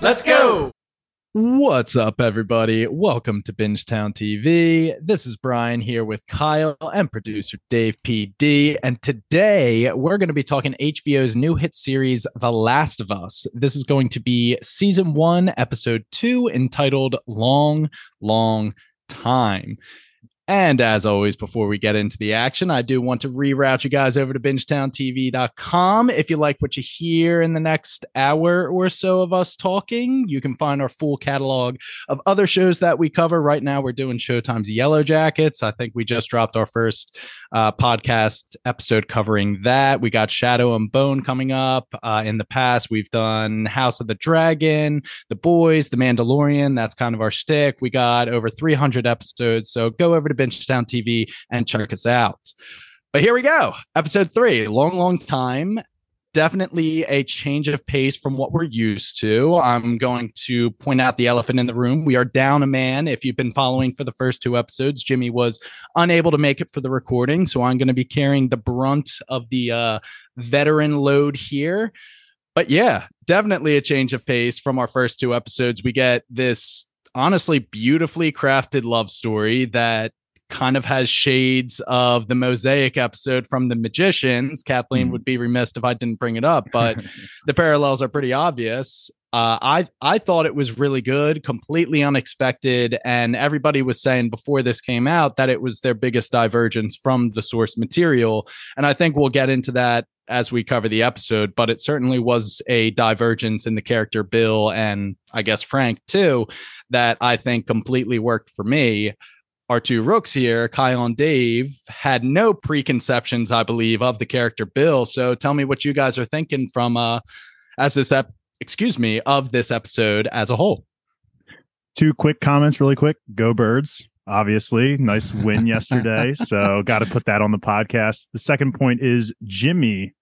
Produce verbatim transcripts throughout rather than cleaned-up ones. Let's go! What's up, everybody? Welcome to Binge Town T V. This is Brian here with Kyle and producer Dave P D. And today we're going to be talking H B O's new hit series, The Last of Us. This is going to be season one, episode two, entitled Long, Long Time. And as always, before we get into the action, I do want to reroute you guys over to binge town t v dot com. If you like what you hear in the next hour or so of us talking, you can find our full catalog of other shows that we cover. Right now, we're doing Showtime's Yellowjackets. I think we just dropped our first uh, podcast episode covering that. We got Shadow and Bone coming up. Uh, in the past, we've done House of the Dragon, The Boys, The Mandalorian. That's kind of our shtick. We got over three hundred episodes, so go over to Binge Town T V and check us out. But here we go. Episode three, Long, Long Time. Definitely a change of pace from what we're used to. I'm going to point out the elephant in the room. We are down a man. If you've been following for the first two episodes, Jimmy was unable to make it for the recording, so I'm going to be carrying the brunt of the uh, veteran load here. But yeah, definitely a change of pace from our first two episodes. We get this honestly beautifully crafted love story that kind of has shades of the Mosaic episode from The Magicians. Kathleen would be remiss if I didn't bring it up, but the parallels are pretty obvious. Uh, I, I thought it was really good, completely unexpected. And everybody was saying before this came out that it was their biggest divergence from the source material. And I think we'll get into that as we cover the episode, but it certainly was a divergence in the character Bill and I guess Frank too, that I think completely worked for me. Our two rooks here, Kyle and Dave, had no preconceptions, I believe, of the character Bill. So tell me what you guys are thinking from uh, as this ep- excuse me, of this episode as a whole. Two quick comments, really quick. Go Birds, obviously. Nice win yesterday. So got to put that on the podcast. The second point is Jimmy.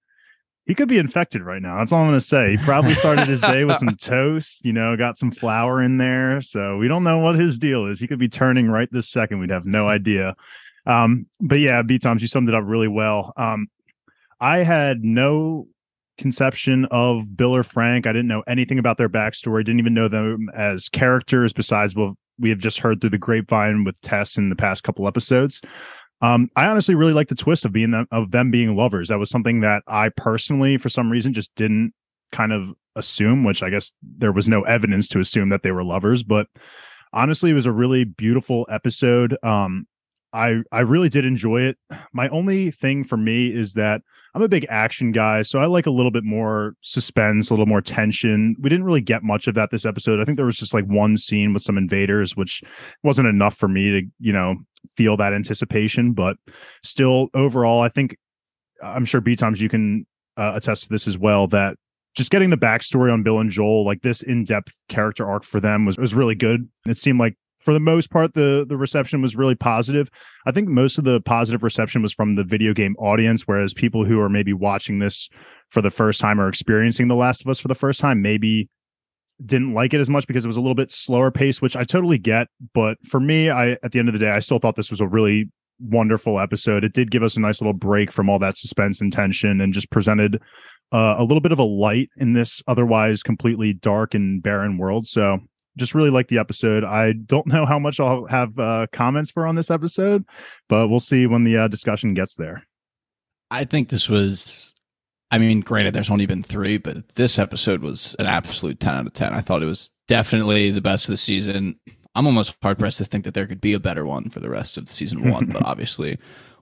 He could be infected right now. That's all I'm going to say. He probably started his day with some toast, you know, got some flour in there. So we don't know what his deal is. He could be turning right this second. We'd have no idea. Um, but yeah, B-Toms, you summed it up really well. Um, I had no conception of Bill or Frank. I didn't know anything about their backstory. Didn't even know them as characters besides what we have just heard through the grapevine with Tess in the past couple episodes. Um, I honestly really like the twist of being them, of them being lovers. That was something that I personally, for some reason, just didn't kind of assume, which I guess there was no evidence to assume that they were lovers. But honestly, it was a really beautiful episode. Um, I, I really did enjoy it. My only thing for me is that I'm a big action guy, so I like a little bit more suspense, a little more tension. We didn't really get much of that this episode. I think there was just like one scene with some invaders, which wasn't enough for me to, you know, feel that anticipation. But still, overall, I think, I'm sure B-Toms, you can uh, attest to this as well, that just getting the backstory on Bill and Joel, like this in-depth character arc for them was was really good. It seemed like for the most part, the, the reception was really positive. I think most of the positive reception was from the video game audience, whereas people who are maybe watching this for the first time or experiencing The Last of Us for the first time maybe didn't like it as much because it was a little bit slower paced, which I totally get. But for me, I at the end of the day, I still thought this was a really wonderful episode. It did give us a nice little break from all that suspense and tension and just presented uh, a little bit of a light in this otherwise completely dark and barren world. So just really like the episode. I don't know how much I'll have uh, comments for on this episode, but we'll see when the uh, discussion gets there. I think this was... I mean, granted, there's only been three, but this episode was an absolute ten out of ten. I thought it was definitely the best of the season. I'm almost hard-pressed to think that there could be a better one for the rest of season one, but obviously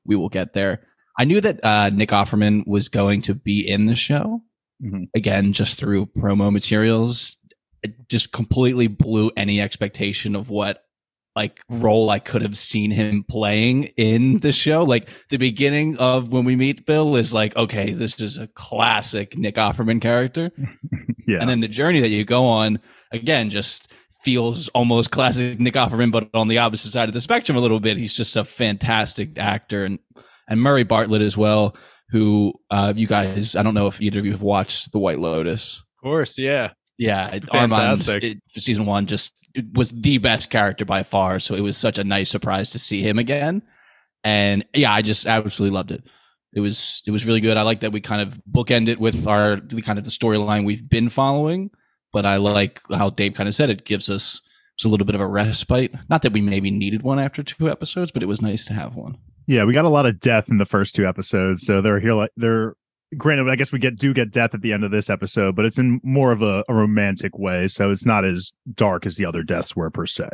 we will get there. I knew that uh, Nick Offerman was going to be in the show. Mm-hmm. Again, just through promo materials. It just completely blew any expectation of what like role I could have seen him playing in the show. Like the beginning of When We Meet Bill is like, okay, this is a classic Nick Offerman character. Yeah. And then the journey that you go on, again, just feels almost classic Nick Offerman, but on the opposite side of the spectrum a little bit. He's just a fantastic actor. And, and Murray Bartlett as well, who uh, you guys, I don't know if either of you have watched The White Lotus. Of course, yeah. Yeah, fantastic. Armand, it, season one just was the best character by far, so it was such a nice surprise to see him again. And yeah, I just absolutely loved it. It was it was really good. I like that we kind of bookend it with our the kind of the storyline we've been following, but I like how Dave kind of said it gives us just a little bit of a respite. Not that we maybe needed one after two episodes, but it was nice to have one. Yeah, we got a lot of death in the first two episodes, so they're here like they're. Granted, I guess we get do get death at the end of this episode, but it's in more of a, a romantic way, so it's not as dark as the other deaths were per se.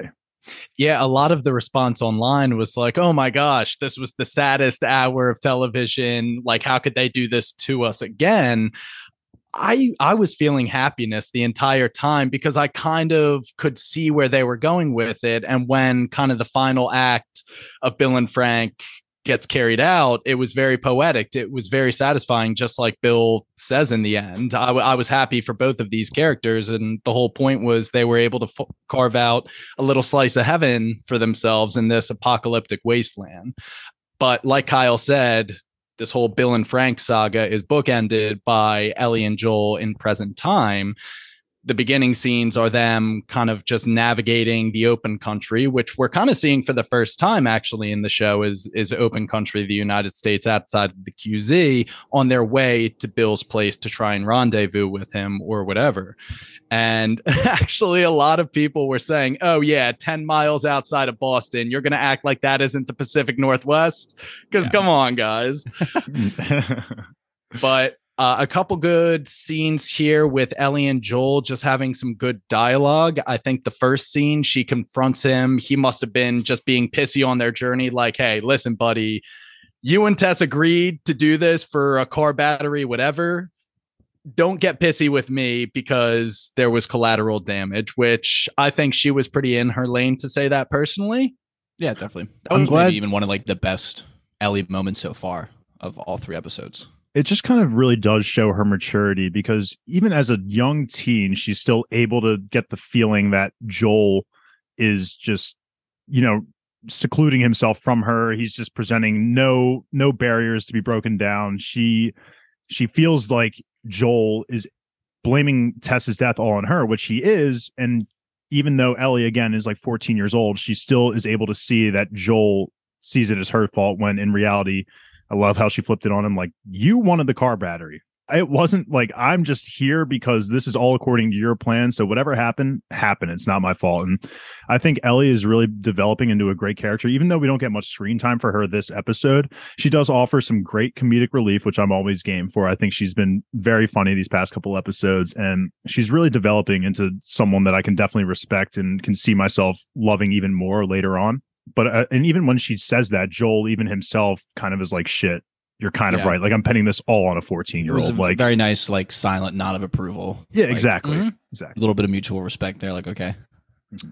Yeah, a lot of the response online was like, oh my gosh, this was the saddest hour of television. Like, how could they do this to us again? I I was feeling happiness the entire time because I kind of could see where they were going with it. And when kind of the final act of Bill and Frank gets carried out, it was very poetic. It was very satisfying, just like Bill says in the end. I, w- I was happy for both of these characters, and the whole point was they were able to f- carve out a little slice of heaven for themselves in this apocalyptic wasteland. But like Kyle said, this whole Bill and Frank saga is bookended by Ellie and Joel in present time. The beginning scenes are them kind of just navigating the open country, which we're kind of seeing for the first time actually in the show is, is open country, the United States outside of the Q Z, on their way to Bill's place to try and rendezvous with him or whatever. And actually a lot of people were saying, oh yeah, ten miles outside of Boston, you're going to act like that isn't the Pacific Northwest? Because yeah. Come on, guys. But Uh, a couple good scenes here with Ellie and Joel just having some good dialogue. I think the first scene, she confronts him. He must have been just being pissy on their journey. Like, hey, listen, buddy, you and Tess agreed to do this for a car battery, whatever. Don't get pissy with me because there was collateral damage, which I think she was pretty in her lane to say that personally. Yeah, definitely. That I'm was glad- maybe even one of like the best Ellie moments so far of all three episodes. It just kind of really does show her maturity, because even as a young teen, she's still able to get the feeling that Joel is just, you know, secluding himself from her. He's just presenting no no barriers to be broken down. She she feels like Joel is blaming Tess's death all on her, which he is. And even though Ellie, again, is like fourteen years old, she still is able to see that Joel sees it as her fault, when in reality, I love how she flipped it on him. Like, you wanted the car battery. It wasn't like, I'm just here because this is all according to your plan. So whatever happened, happened. It's not my fault. And I think Ellie is really developing into a great character. Even though we don't get much screen time for her this episode, she does offer some great comedic relief, which I'm always game for. I think she's been very funny these past couple episodes, and she's really developing into someone that I can definitely respect and can see myself loving even more later on. But uh, and even when she says that, Joel, even himself, kind of is like, shit, you're kind yeah. of right. Like, I'm pinning this all on a fourteen year old. Like, very nice, like silent nod of approval. Yeah, like, exactly. Mm-hmm. Exactly. A little bit of mutual respect there. Like, OK.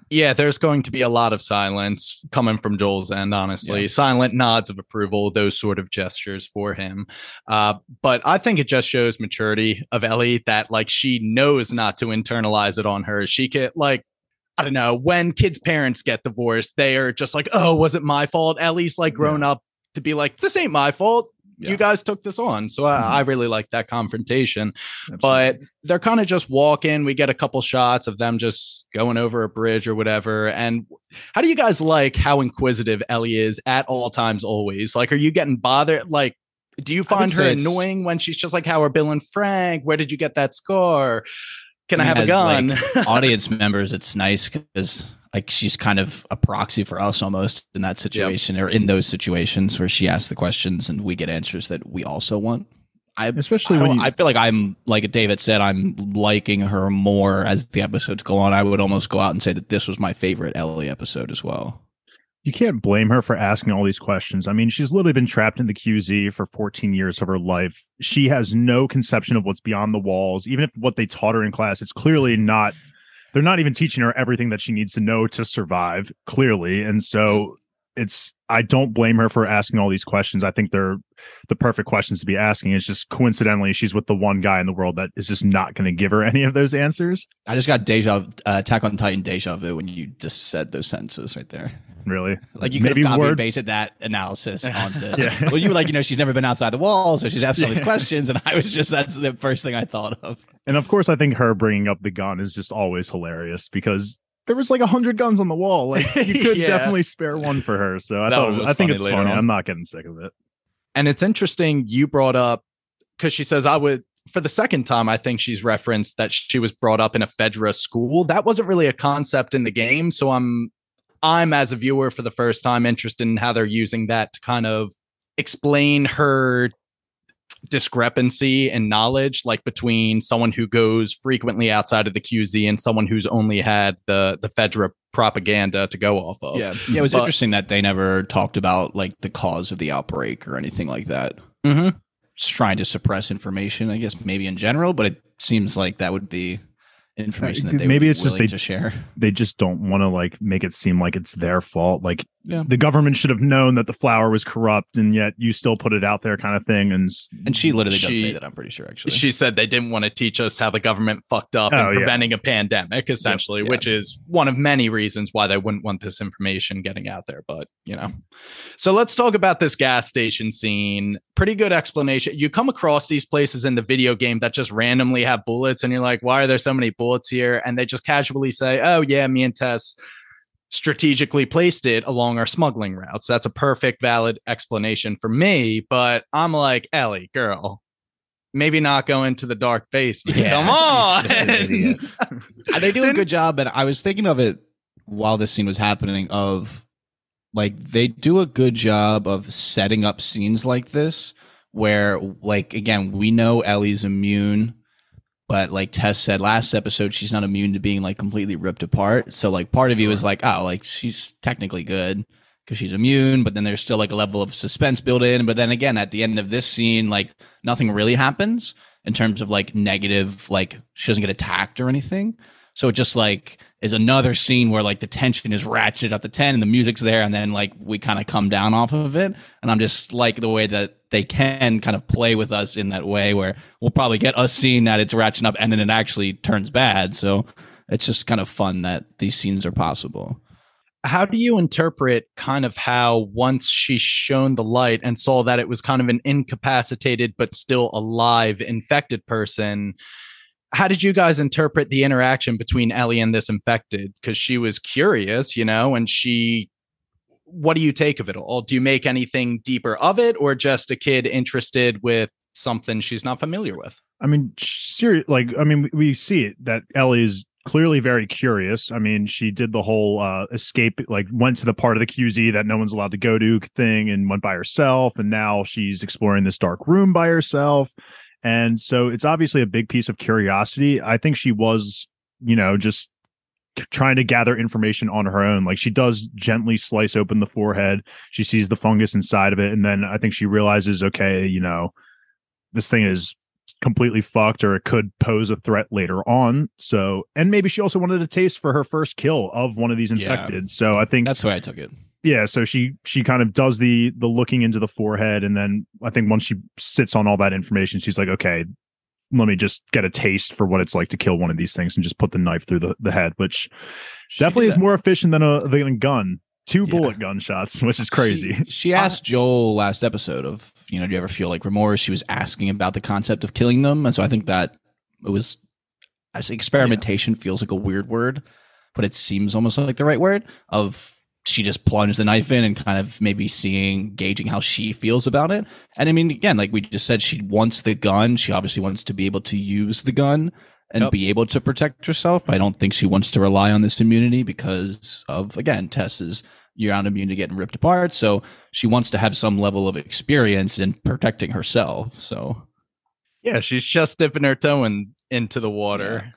Yeah, there's going to be a lot of silence coming from Joel's end, honestly. Yeah. Silent nods of approval, those sort of gestures for him. Uh, but I think it just shows maturity of Ellie, that like she knows not to internalize it on her. She can like. I don't know, when kids' parents get divorced, they are just like, oh, was it my fault? Ellie's like grown yeah. up to be like, this ain't my fault. Yeah. You guys took this on. So mm-hmm. I, I really like that confrontation. Absolutely. But they're kind of just walking. We get a couple shots of them just going over a bridge or whatever. And how do you guys like how inquisitive Ellie is at all times, always? Like, are you getting bothered? Like, do you find her annoying when she's just like, how are Bill and Frank? Where did you get that scar? Can I have as, a gun? Like, audience members, it's nice because like she's kind of a proxy for us almost in that situation yep. or in those situations where she asks the questions and we get answers that we also want. I especially I, when you- I feel like I'm like David said, I'm liking her more as the episodes go on. I would almost go out and say that this was my favorite Ellie episode as well. You can't blame her for asking all these questions. I mean, she's literally been trapped in the Q Z for fourteen years of her life. She has no conception of what's beyond the walls. Even if what they taught her in class, it's clearly not they're not even teaching her everything that she needs to know to survive, clearly. And so it's, I don't blame her for asking all these questions. I think they're the perfect questions to be asking. It's just coincidentally, she's with the one guy in the world that is just not going to give her any of those answers. I just got deja, uh, Attack on Titan deja vu when you just said those sentences right there. Really? Like you could Maybe have copied word- and pasted that analysis on the, yeah. Well, you were like, you know, she's never been outside the wall, so she's asked all these yeah. questions. And I was just, that's the first thing I thought of. And of course, I think her bringing up the gun is just always hilarious because there was like a hundred guns on the wall. Like you could yeah. definitely spare one for her. So I, thought, I think it's funny. On. I'm not getting sick of it. And it's interesting you brought up because she says I would for the second time, I think she's referenced that she was brought up in a FEDRA school. That wasn't really a concept in the game. So I'm I'm as a viewer for the first time interested in how they're using that to kind of explain her discrepancy in knowledge, like between someone who goes frequently outside of the Q Z and someone who's only had the the FEDRA propaganda to go off of. Yeah, yeah it was but, interesting that they never talked about like the cause of the outbreak or anything like that. Mm-hmm. Just trying to suppress information, I guess, maybe in general, but it seems like that would be information that they maybe it's just they to share. They just don't want to like make it seem like it's their fault. Like yeah. the government should have known that the flour was corrupt, and yet you still put it out there, kind of thing. And and she literally she, does say that. I'm pretty sure actually she said they didn't want to teach us how the government fucked up oh, in preventing yeah. a pandemic, essentially, yeah. Yeah. which is one of many reasons why they wouldn't want this information getting out there. But you know, so let's talk about this gas station scene. Pretty good explanation. You come across these places in the video game that just randomly have bullets, and you're like, why are there so many bullets? bullets here, and they just casually say, oh yeah, me and Tess strategically placed it along our smuggling routes. That's a perfect valid explanation for me, but I'm like, Ellie, girl, maybe not go into the dark base. Yeah, come on. They do a good job, and I was thinking of it while this scene was happening of like they do a good job of setting up scenes like this where like again we know Ellie's immune. But like Tess said last episode, she's not immune to being like completely ripped apart. So like part of you is like, oh, like she's technically good because she's immune. But then there's still like a level of suspense built in. But then again, at the end of this scene, like nothing really happens in terms of like negative, like she doesn't get attacked or anything. So it just like is another scene where like the tension is ratcheted up to ten and the music's there. And then like we kind of come down off of it. And I'm just like the way that they can kind of play with us in that way where we'll probably get a scene that it's ratcheting up and then it actually turns bad. So it's just kind of fun that these scenes are possible. How do you interpret kind of how once she shone the light and saw that it was kind of an incapacitated but still alive infected person? How did you guys interpret the interaction between Ellie and this infected? Because she was curious, you know, and she... What do you take of it all? Do you make anything deeper of it, or just a kid interested with something she's not familiar with? I mean, serious. Like, I mean, we see it that Ellie is clearly very curious. I mean, she did the whole uh, escape, like went to the part of the Q Z that no one's allowed to go to thing, and went by herself. And now she's exploring this dark room by herself. And so it's obviously a big piece of curiosity. I think she was, you know, just trying to gather information on her own. Like she does gently slice open the forehead. She sees the fungus inside of it. And then I think she realizes, okay, you know, this thing is completely fucked, or it could pose a threat later on. So, and maybe she also wanted a taste for her first kill of one of these infected. Yeah, so I think that's the way I took it. Yeah. So she, she kind of does the, the looking into the forehead. And then I think once she sits on all that information, she's like, okay, let me just get a taste for what it's like to kill one of these things and just put the knife through the, the head, which she definitely is more efficient than a, than a gun. Two yeah. bullet gunshots, which is crazy. She, she asked Joel last episode of, you know, do you ever feel like remorse? She was asking about the concept of killing them. And so I think that it was, I say experimentation yeah. feels like a weird word, but it seems almost like the right word of she just plunged the knife in and kind of maybe seeing, gauging how she feels about it. And I mean, again, like we just said, she wants the gun. She obviously wants to be able to use the gun and yep. be able to protect herself. I don't think she wants to rely on this immunity because of, again, Tess's, you're not immune to getting ripped apart. So she wants to have some level of experience in protecting herself. So yeah, she's just dipping her toe in, into the water. Yeah.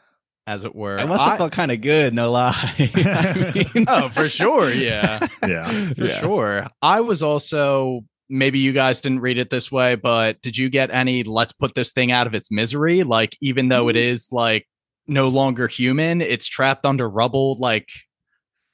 As it were. I must have I, felt kind of good, no lie. I mean, oh, for sure. Yeah. yeah. For yeah. sure. I was also, maybe you guys didn't read it this way, but did you get any let's put this thing out of its misery? Like, even though it is like no longer human. It's trapped under rubble. Like,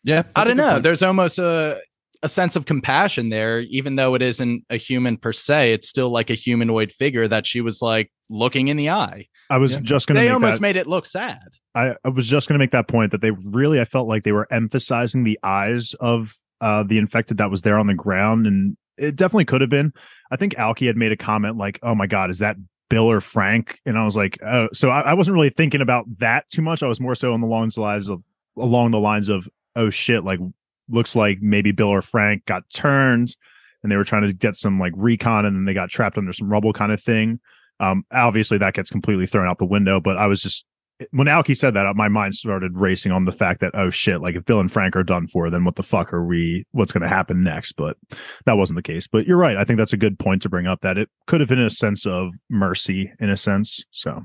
yeah, I don't know. Point. There's almost a a sense of compassion there, even though it isn't a human per se. It's still like a humanoid figure that she was like looking in the eye. I was you know? just going to. They make almost that, made it look sad. I, I was just going to make that point that they really, I felt like they were emphasizing the eyes of uh, the infected that was there on the ground, and it definitely could have been. I think Alki had made a comment like, "Oh my God, is that Bill or Frank?" And I was like, "Oh," so I, I wasn't really thinking about that too much. I was more so on the lines of along the lines of, "Oh shit, like." Looks like maybe Bill or Frank got turned and they were trying to get some like recon and then they got trapped under some rubble kind of thing. Um, obviously that gets completely thrown out the window, but I was just, when Alki said that, my mind started racing on the fact that, oh shit, like if Bill and Frank are done for, then what the fuck are we, what's going to happen next? But that wasn't the case, but you're right. I think that's a good point to bring up, that it could have been a sense of mercy in a sense. So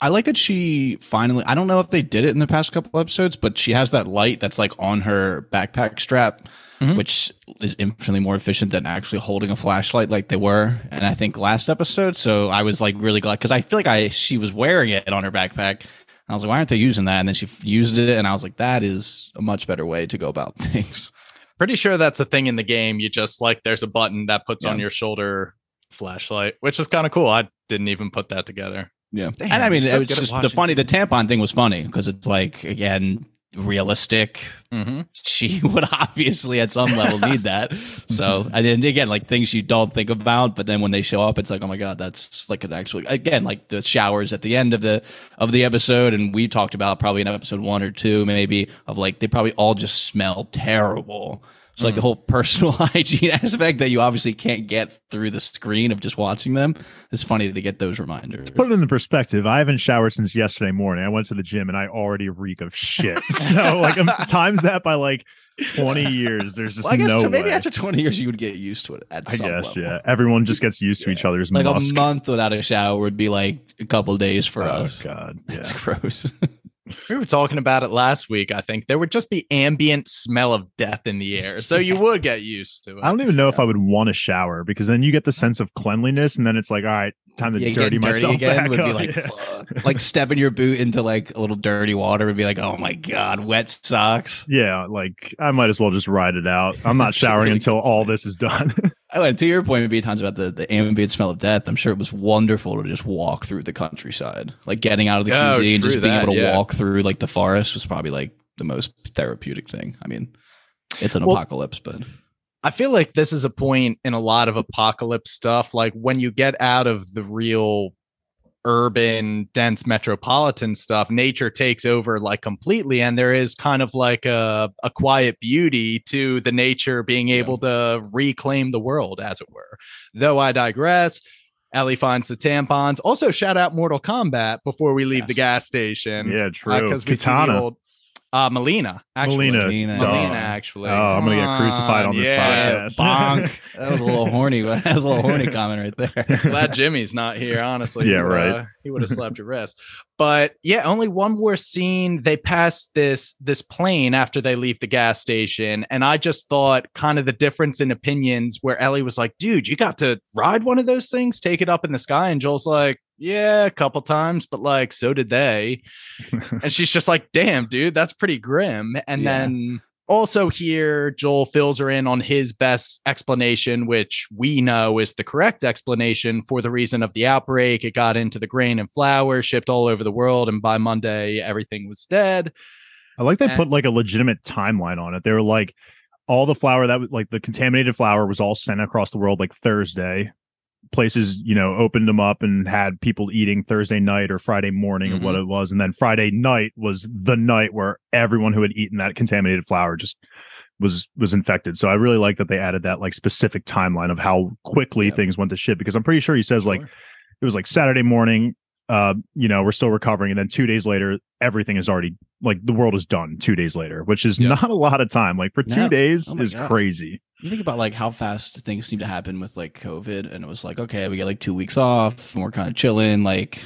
I like that she finally, I don't know if they did it in the past couple episodes, but she has that light that's like on her backpack strap, mm-hmm. which is infinitely more efficient than actually holding a flashlight like they were. And I think last episode. So I was like really glad because I feel like I she was wearing it on her backpack. And I was like, why aren't they using that? And then she used it. And I was like, that is a much better way to go about things. Pretty sure that's a thing in the game. You just like there's a button that puts yeah. on your shoulder flashlight, which is kind of cool. I didn't even put that together. Yeah. Damn, and I mean, so it was just the funny, the tampon thing was funny because it's like, again, realistic. Mm-hmm. She would obviously at some level need that. So, and then again, like things you don't think about, but then when they show up, it's like, oh my God, that's like an actual, again, like the showers at the end of the, of the episode. And we talked about probably in episode one or two, maybe of like, they probably all just smell terrible. So like the whole personal hygiene aspect that you obviously can't get through the screen of just watching them. It's funny to get those reminders. Put it in the perspective. I haven't showered since yesterday morning. I went to the gym and I already reek of shit. So like I'm, times that by like twenty years. There's just well, I guess no maybe way. After twenty years you would get used to it. At some I guess level. Yeah. Everyone just gets used to yeah. each other's like musk. A month without a shower would be like a couple of days for oh, us. Oh God, yeah. It's gross. We were talking about it last week. I think there would just be ambient smell of death in the air. So you would get used to it. I don't even know if I would want to shower because then you get the sense of cleanliness and then it's like, all right, time to yeah, dirty, dirty myself again back would up. Be like, yeah. Fuck. Like stepping your boot into like a little dirty water would be like, oh my God, wet socks. Yeah. Like I might as well just ride it out. I'm not showering until all this is done. Oh, and to your point, maybe times about the, the ambient smell of death. I'm sure it was wonderful to just walk through the countryside, like getting out of the oh, Q Z and just being that, able to yeah. walk through like the forest was probably like the most therapeutic thing. I mean, it's an well, apocalypse, but I feel like this is a point in a lot of apocalypse stuff. Like when you get out of the real urban, dense metropolitan stuff, nature takes over like completely. And there is kind of like a, a quiet beauty to the nature being able yeah. to reclaim the world, as it were. Though I digress. Ellie finds the tampons. Also, shout out Mortal Kombat before we leave yes. the gas station. Yeah, true. Because uh, we see the old uh, Melina. Actually. Melina. Melina, Melina actually. Oh, I'm going to get crucified on this yeah, podcast. Bonk. That was a little horny. That was a little horny comment right there. Glad Jimmy's not here, honestly. Yeah, right. Uh, he would have slapped your wrist. But yeah, only one more scene. They pass this this plane after they leave the gas station. And I just thought kind of the difference in opinions where Ellie was like, dude, you got to ride one of those things, take it up in the sky. And Joel's like, yeah, a couple times, but like, so did they. And she's just like, damn, dude, that's pretty grim. And yeah. then also here, Joel fills her in on his best explanation, which we know is the correct explanation for the reason of the outbreak. It got into the grain and flour, shipped all over the world, and by Monday, everything was dead. I like they and- put like a legitimate timeline on it. They were like, all the flour that was like the contaminated flour was all sent across the world like Thursday. Places, you know, opened them up and had people eating Thursday night or Friday morning mm-hmm. or what it was. And then Friday night was the night where everyone who had eaten that contaminated flour just was was infected. So I really like that they added that like specific timeline of how quickly yeah. things went to shit, because I'm pretty sure he says like it was like Saturday morning. Uh, you know, we're still recovering. And then two days later, everything is already like the world is done two days later, which is yeah. not a lot of time. Like for two no. days oh is God. Crazy. You think about like how fast things seem to happen with like COVID. And it was like, OK, we get like two weeks off and we're kind of chilling, like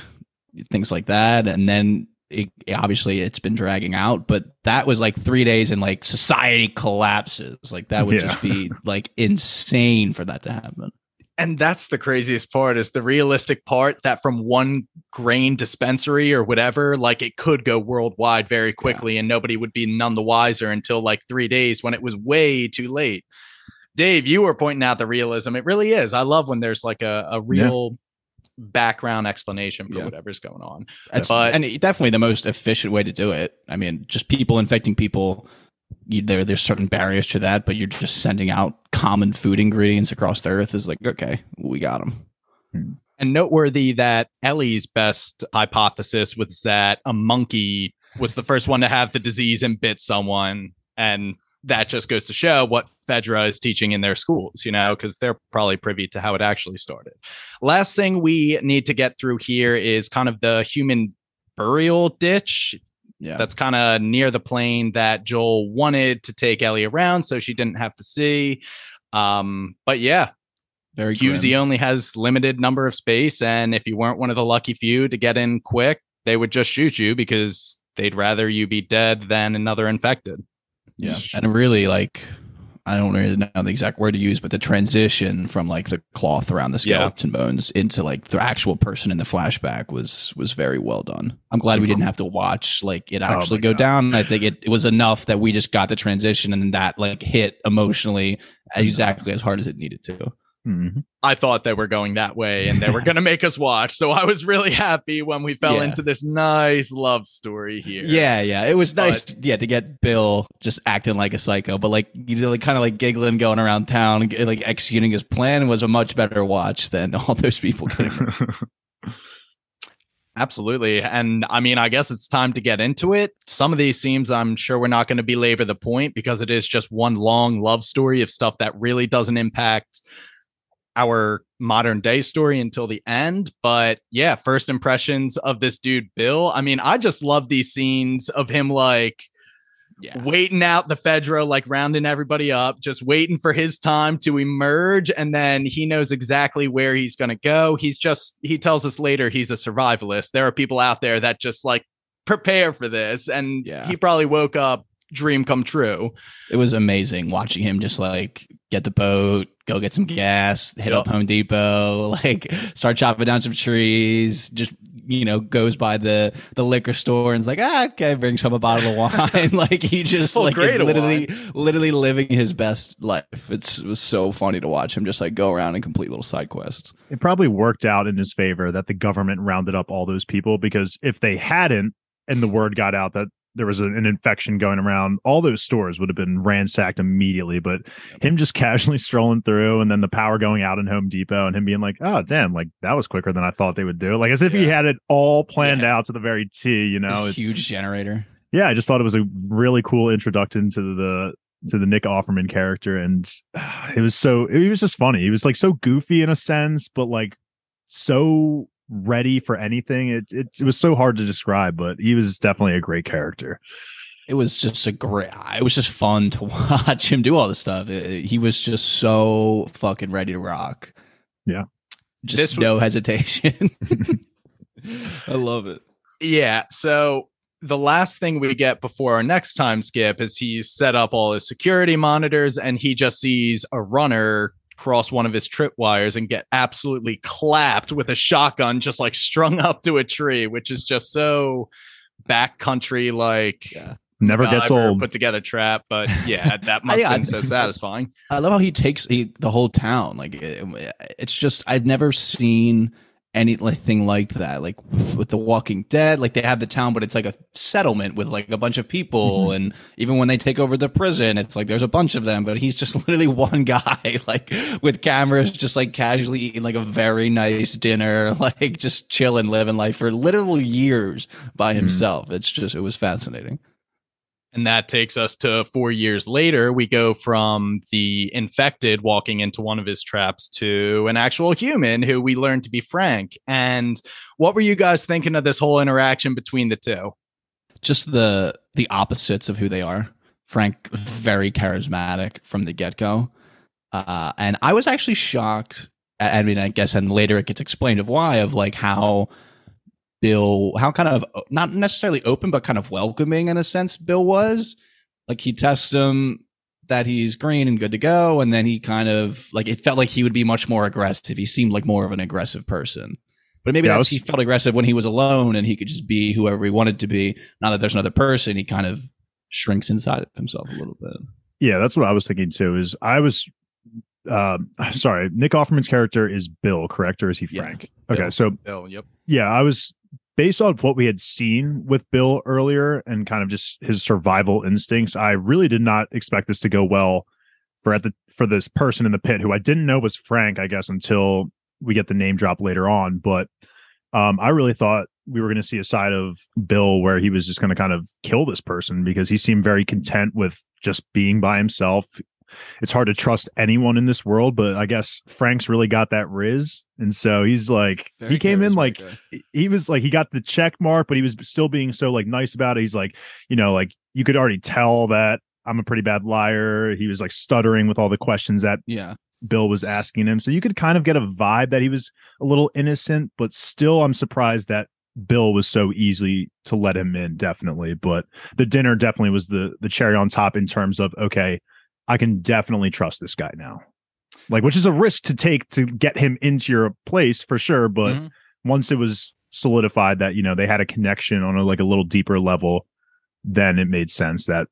things like that. And then it, obviously it's been dragging out. But that was like three days and like society collapses. Like that would yeah. just be like insane for that to happen. And that's the craziest part, is the realistic part that from one grain dispensary or whatever, like it could go worldwide very quickly, yeah. and nobody would be none the wiser until like three days when it was way too late. Dave, you were pointing out the realism. It really is. I love when there's like a, a real yeah. background explanation for yeah. whatever's going on. That's, but, and definitely the most efficient way to do it. I mean, just people infecting people. You, there, there's certain barriers to that, but you're just sending out common food ingredients across the earth is like, okay, we got them. And noteworthy that Ellie's best hypothesis was that a monkey was the first one to have the disease and bit someone. And that just goes to show what FEDRA is teaching in their schools, you know, because they're probably privy to how it actually started. Last thing we need to get through here is kind of the human burial ditch. Yeah, that's kind of near the plane that Joel wanted to take Ellie around, so she didn't have to see. Um, but yeah, very Q Z only has limited number of space, and if you weren't one of the lucky few to get in quick, they would just shoot you because they'd rather you be dead than another infected. Yeah, and really, like, I don't really know the exact word to use, but the transition from like the cloth around the skeleton yeah. bones into like the actual person in the flashback was, was very well done. I'm glad we didn't have to watch like it actually oh go God. down. I think it, it was enough that we just got the transition, and that like hit emotionally exactly as hard as it needed to. Mm-hmm. I thought they were going that way and they were going to make us watch. So I was really happy when we fell yeah. into this nice love story here. Yeah, yeah. It was but, nice to, yeah, to get Bill just acting like a psycho, but like, you know, like, kind of like giggling, going around town, like executing his plan was a much better watch than all those people getting Absolutely. And I mean, I guess it's time to get into it. Some of these scenes, I'm sure we're not going to belabor the point because it is just one long love story of stuff that really doesn't impact our modern day story until the end. But yeah, first impressions of this dude, Bill. I mean, I just love these scenes of him like yeah. waiting out the FEDRA, like rounding everybody up, just waiting for his time to emerge. And then he knows exactly where he's going to go. He's just, he tells us later he's a survivalist. There are people out there that just like prepare for this. And yeah. he probably woke up dream come true. It was amazing watching him just like get the boat, go get some gas, hit yep. up Home Depot, like start chopping down some trees, just, you know, goes by the the liquor store and's like, ah, okay, brings home a bottle of wine. Like he just oh, like is literally wine. literally living his best life. It's, it was so funny to watch him just like go around and complete little side quests. It probably worked out in his favor that the government rounded up all those people, because if they hadn't and the word got out that there was an infection going around, all those stores would have been ransacked immediately. But him just casually strolling through, and then the power going out in Home Depot, and him being like, oh, damn, like that was quicker than I thought they would do. Like as if yeah. he had it all planned yeah. out to the very T, you know, it's, huge generator. Yeah. I just thought it was a really cool introduction to the, to the Nick Offerman character. And uh, it was so, it was just funny. He was like so goofy in a sense, but like so ready for anything. It, it it was so hard to describe, but he was definitely a great character. It was just a great it was just fun to watch him do all this stuff. It, he was just so fucking ready to rock. Yeah, just this no was- hesitation. I love it. Yeah, so the last thing we get before our next time skip is he's set up all his security monitors, and he just sees a runner cross one of his tripwires and get absolutely clapped with a shotgun, just like strung up to a tree, which is just so backcountry, like yeah. never gets old put together trap. But yeah, that must yeah, have been so satisfying. I love how he takes he, the whole town. Like it, it's just, I've never seen anything like that, like with The Walking Dead. Like they have the town, but it's like a settlement with like a bunch of people, mm-hmm. and even when they take over the prison, it's like there's a bunch of them, but he's just literally one guy, like with cameras, just like casually eating like a very nice dinner, like just chilling, living life for literal years by himself. Mm-hmm. It's just, it was fascinating. And that takes us to four years later. We go from the infected walking into one of his traps to an actual human who we learn to be Frank. And what were you guys thinking of this whole interaction between the two? Just the the opposites of who they are. Frank, very charismatic from the get-go. Uh, and I was actually shocked. I mean, I guess, and later it gets explained of why, of like how Bill, how kind of not necessarily open, but kind of welcoming in a sense Bill was. Like he tests him, that he's green and good to go, and then he kind of like it felt like he would be much more aggressive. He seemed like more of an aggressive person, but maybe yeah, that's, was, he felt aggressive when he was alone and he could just be whoever he wanted to be. Now that there's another person, he kind of shrinks inside of himself a little bit. Yeah, that's what I was thinking too. Is I was uh, sorry, Nick Offerman's character is Bill, correct, or is he Frank? Yeah, okay, Bill. so Bill, yep. Yeah, I was. Based on what we had seen with Bill earlier and kind of just his survival instincts, I really did not expect this to go well for at the for this person in the pit who I didn't know was Frank, I guess, until we get the name drop later on. But um, I really thought we were going to see a side of Bill where he was just going to kind of kill this person because he seemed very content with just being by himself. It's hard to trust anyone in this world, but I guess Frank's really got that riz. And so he's like, very he came in like, good. he was like, he got the check mark, but he was still being so like nice about it. He's like, you know, like you could already tell that I'm a pretty bad liar. He was like stuttering with all the questions that yeah. Bill was asking him. So you could kind of get a vibe that he was a little innocent, but still I'm surprised that Bill was so easy to let him in. Definitely. But the dinner definitely was the, the cherry on top in terms of, okay, I can definitely trust this guy now. Like, which is a risk to take to get him into your place for sure. But mm-hmm. once it was solidified that, you know, they had a connection on a, like a little deeper level, then it made sense that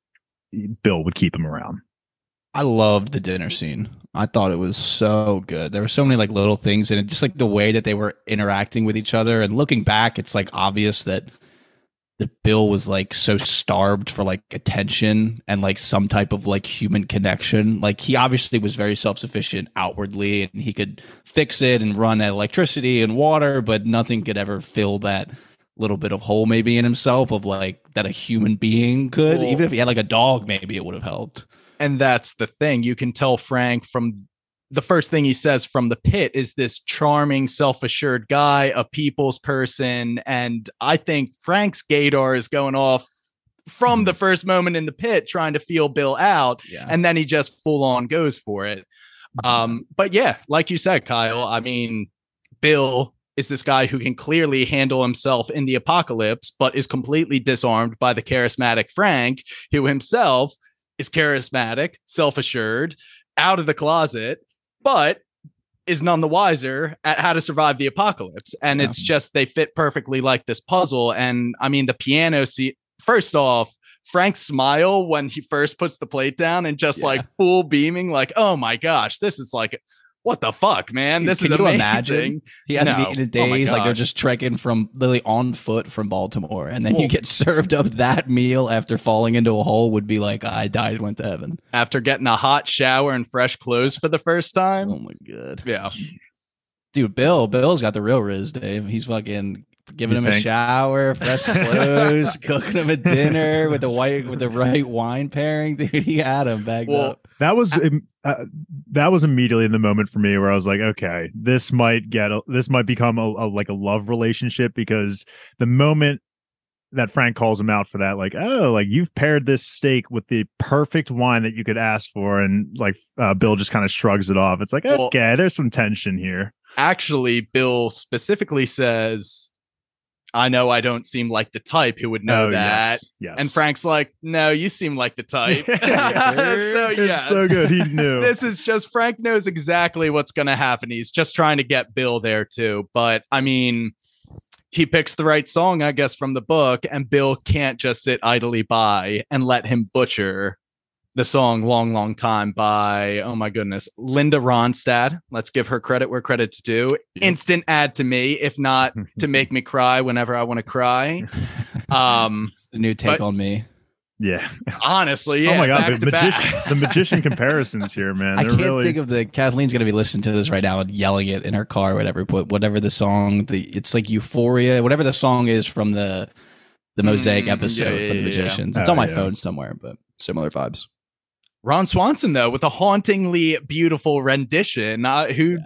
Bill would keep him around. I loved the dinner scene. I thought it was so good. There were so many like little things in it, just like the way that they were interacting with each other. And looking back, it's like obvious that that Bill was like so starved for like attention and like some type of like human connection. Like he obviously was very self-sufficient outwardly and he could fix it and run at electricity and water, but nothing could ever fill that little bit of hole maybe in himself of like that a human being could. Well, even if he had like a dog, maybe it would have helped. And that's the thing. You can tell Frank from the first thing he says from the pit is this charming, self-assured guy, a people's person. And I think Frank's gaydar is going off from mm. the first moment in the pit, trying to feel Bill out. Yeah. And then he just full on goes for it. Um, but yeah, like you said, Kyle, I mean, Bill is this guy who can clearly handle himself in the apocalypse, but is completely disarmed by the charismatic Frank, who himself is charismatic, self-assured, out of the closet, but is none the wiser at how to survive the apocalypse. And yeah. it's just, they fit perfectly like this puzzle. And I mean, the piano scene, first off, Frank's smile when he first puts the plate down and just yeah. like full beaming, like, oh my gosh, this is like, what the fuck, man? This Can is you amazing. Imagine? He hasn't no. eaten in days. Oh like they're just trekking from literally on foot from Baltimore. And then well, you get served up that meal after falling into a hole would be like, I died and went to heaven. After getting a hot shower and fresh clothes for the first time. Oh my God. Yeah. Dude, Bill, Bill's got the real riz, Dave. He's fucking giving you him think? a shower, fresh clothes, cooking him a dinner with the white, with the right wine pairing. Dude, he had him back well, up. That was uh, that was immediately the moment for me where I was like, okay, this might get a, this might become a, a like a love relationship, because the moment that Frank calls him out for that, like, oh, like you've paired this steak with the perfect wine that you could ask for, and like uh, Bill just kind of shrugs it off. It's like, okay, well, there's some tension here. Actually, Bill specifically says, I know I don't seem like the type who would know oh, that. Yes, yes. And Frank's like, no, you seem like the type. Yeah, so yeah, it's so good. He knew. This is just, Frank knows exactly what's going to happen. He's just trying to get Bill there too. But I mean, he picks the right song, I guess, from the book, and Bill can't just sit idly by and let him butcher the song Long, Long Time by, oh my goodness, Linda Ronstadt. Let's give her credit where credit's due. Yeah. Instant ad to me, if not to make me cry whenever I want to cry. Um, the new take but, on me. Yeah. Honestly, yeah. Oh my God, the magician, the magician comparisons here, man. I can't really... think of the, Kathleen's going to be listening to this right now and yelling it in her car or whatever, but whatever the song, the it's like Euphoria, whatever the song is from the, the Mosaic mm, episode yeah, yeah, from The Magicians. Yeah. It's oh, on my yeah. phone somewhere, but similar vibes. Ron Swanson, though, with a hauntingly beautiful rendition. Uh, who yeah.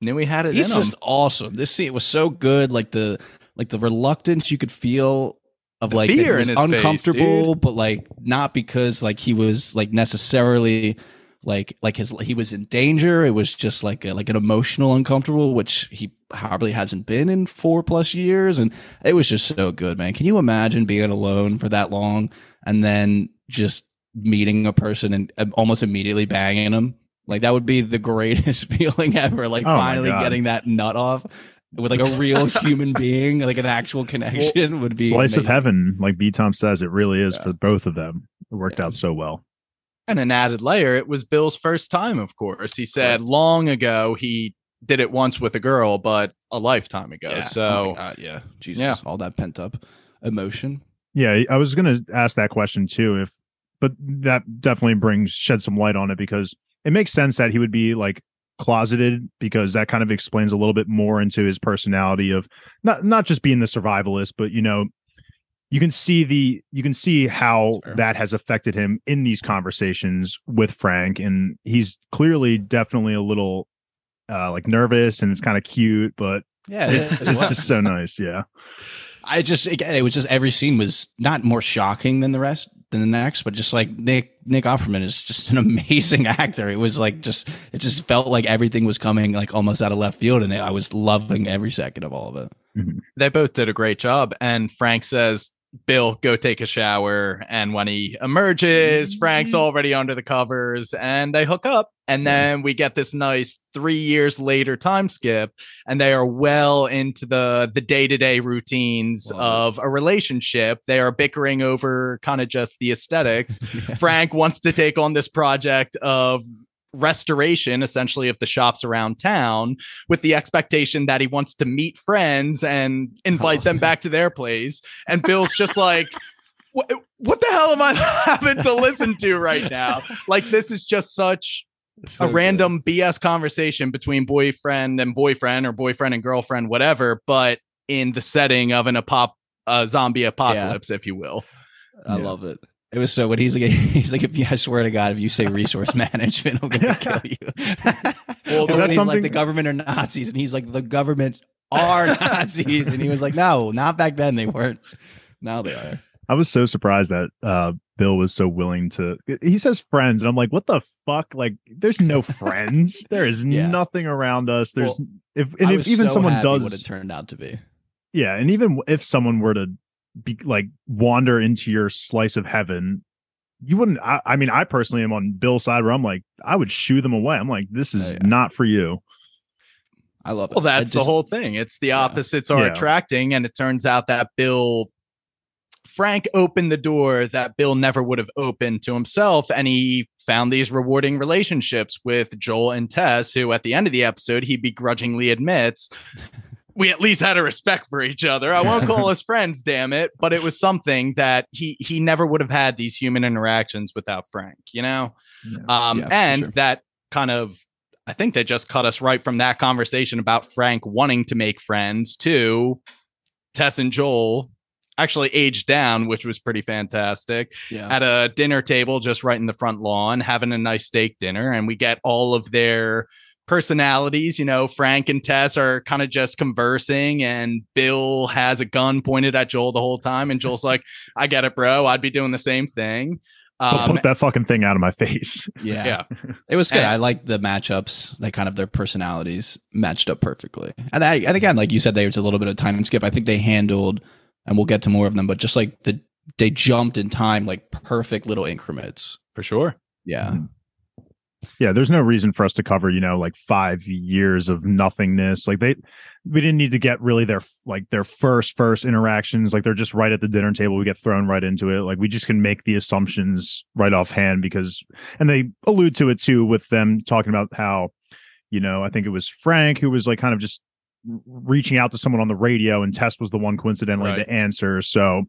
knew he had it? He's in just him. Awesome. This scene was so good. Like the like the reluctance you could feel of the like fear in his uncomfortable, face, but like not because like he was like necessarily like like his he was in danger. It was just like a, like an emotional uncomfortable, which he probably hasn't been in four plus years. And it was just so good, man. Can you imagine being alone for that long and then just meeting a person and almost immediately banging them. Like, that would be the greatest feeling ever. Like, oh, finally getting that nut off with like a real human being, like an actual connection, well, would be slice amazing. Of heaven. Like B. Tom says, it really is yeah. for both of them. It worked yeah. out so well. And an added layer, it was Bill's first time, of course. He said right. long ago he did it once with a girl, but a lifetime ago. Yeah. So, oh yeah, Jesus, yeah. all that pent up emotion. Yeah, I was going to ask that question too, if, but that definitely brings shed some light on it, because it makes sense that he would be like closeted, because that kind of explains a little bit more into his personality of not not just being the survivalist, but, you know, you can see the you can see how sure. that has affected him in these conversations with Frank. And he's clearly definitely a little uh, like nervous, and it's kind of cute, but yeah, it, it's well. just so nice. Yeah. I just, again, it was just every scene was not more shocking than the rest than the next, but just like Nick, Nick Offerman is just an amazing actor. It was like, just, it just felt like everything was coming like almost out of left field. And I was loving every second of all of it. Mm-hmm. They both did a great job. And Frank says, Bill, go take a shower. And when he emerges, Frank's already under the covers, and they hook up. And then we get this nice three years later time skip, and they are well into the, the day-to-day routines of a relationship. They are bickering over kind of just the aesthetics. Yeah. Frank wants to take on this project of restoration, essentially, of the shops around town, with the expectation that he wants to meet friends and invite oh, them back to their place. And Bill's just like, what, what the hell am I having to listen to right now? Like, this is just such so a random good. B S conversation between boyfriend and boyfriend, or boyfriend and girlfriend, whatever, but in the setting of an apop uh, zombie apocalypse, yeah. if you will. I yeah. love it. It was so, when he's like, he's like, if you, I swear to God, if you say resource management, I'm going to kill you. Well, is that something? Like, the government are Nazis. And he's like, the government are Nazis. And he was like, no, not back then. They weren't. Now they are. I was so surprised that uh, Bill was so willing to, he says friends. And I'm like, what the fuck? Like, there's no friends. There is yeah. nothing around us. There's well, if, and if even so someone does what it turned out to be. Yeah. And even if someone were to, Be, like wander into your slice of heaven, you wouldn't. I, I mean, I personally am on Bill's side, where I'm like, I would shoo them away. I'm like, this is oh, yeah. not for you. I love it. Well, that's just, the whole thing. It's the yeah. opposites are yeah. attracting, and it turns out that Bill, Frank opened the door that Bill never would have opened to himself, and he found these rewarding relationships with Joel and Tess, who at the end of the episode he begrudgingly admits. We at least had a respect for each other. I won't call us friends, damn it. But it was something that he he never would have had these human interactions without Frank, you know? Yeah, um, yeah, and sure. that kind of, I think they just cut us right from that conversation about Frank wanting to make friends to Tess and Joel actually aged down, which was pretty fantastic, yeah. at a dinner table just right in the front lawn, having a nice steak dinner. And we get all of their personalities, you know, Frank and Tess are kind of just conversing, and Bill has a gun pointed at Joel the whole time, and Joel's like, I get it, bro, I'd be doing the same thing. Um, put that fucking thing out of my face. Yeah, yeah. It was good. And I liked the matchups. They kind of, their personalities matched up perfectly. And I, and again, like you said, there was a little bit of time skip. I think they handled, and we'll get to more of them, but just like the they jumped in time, like perfect little increments. For sure. Yeah. Mm-hmm. Yeah, there's no reason for us to cover, you know, like five years of nothingness. Like they, we didn't need to get really their like their first first interactions. Like they're just right at the dinner table. We get thrown right into it. Like we just can make the assumptions right offhand, because, and they allude to it too with them talking about how, you know, I think it was Frank who was like kind of just reaching out to someone on the radio, and Tess was the one coincidentally right. to answer. So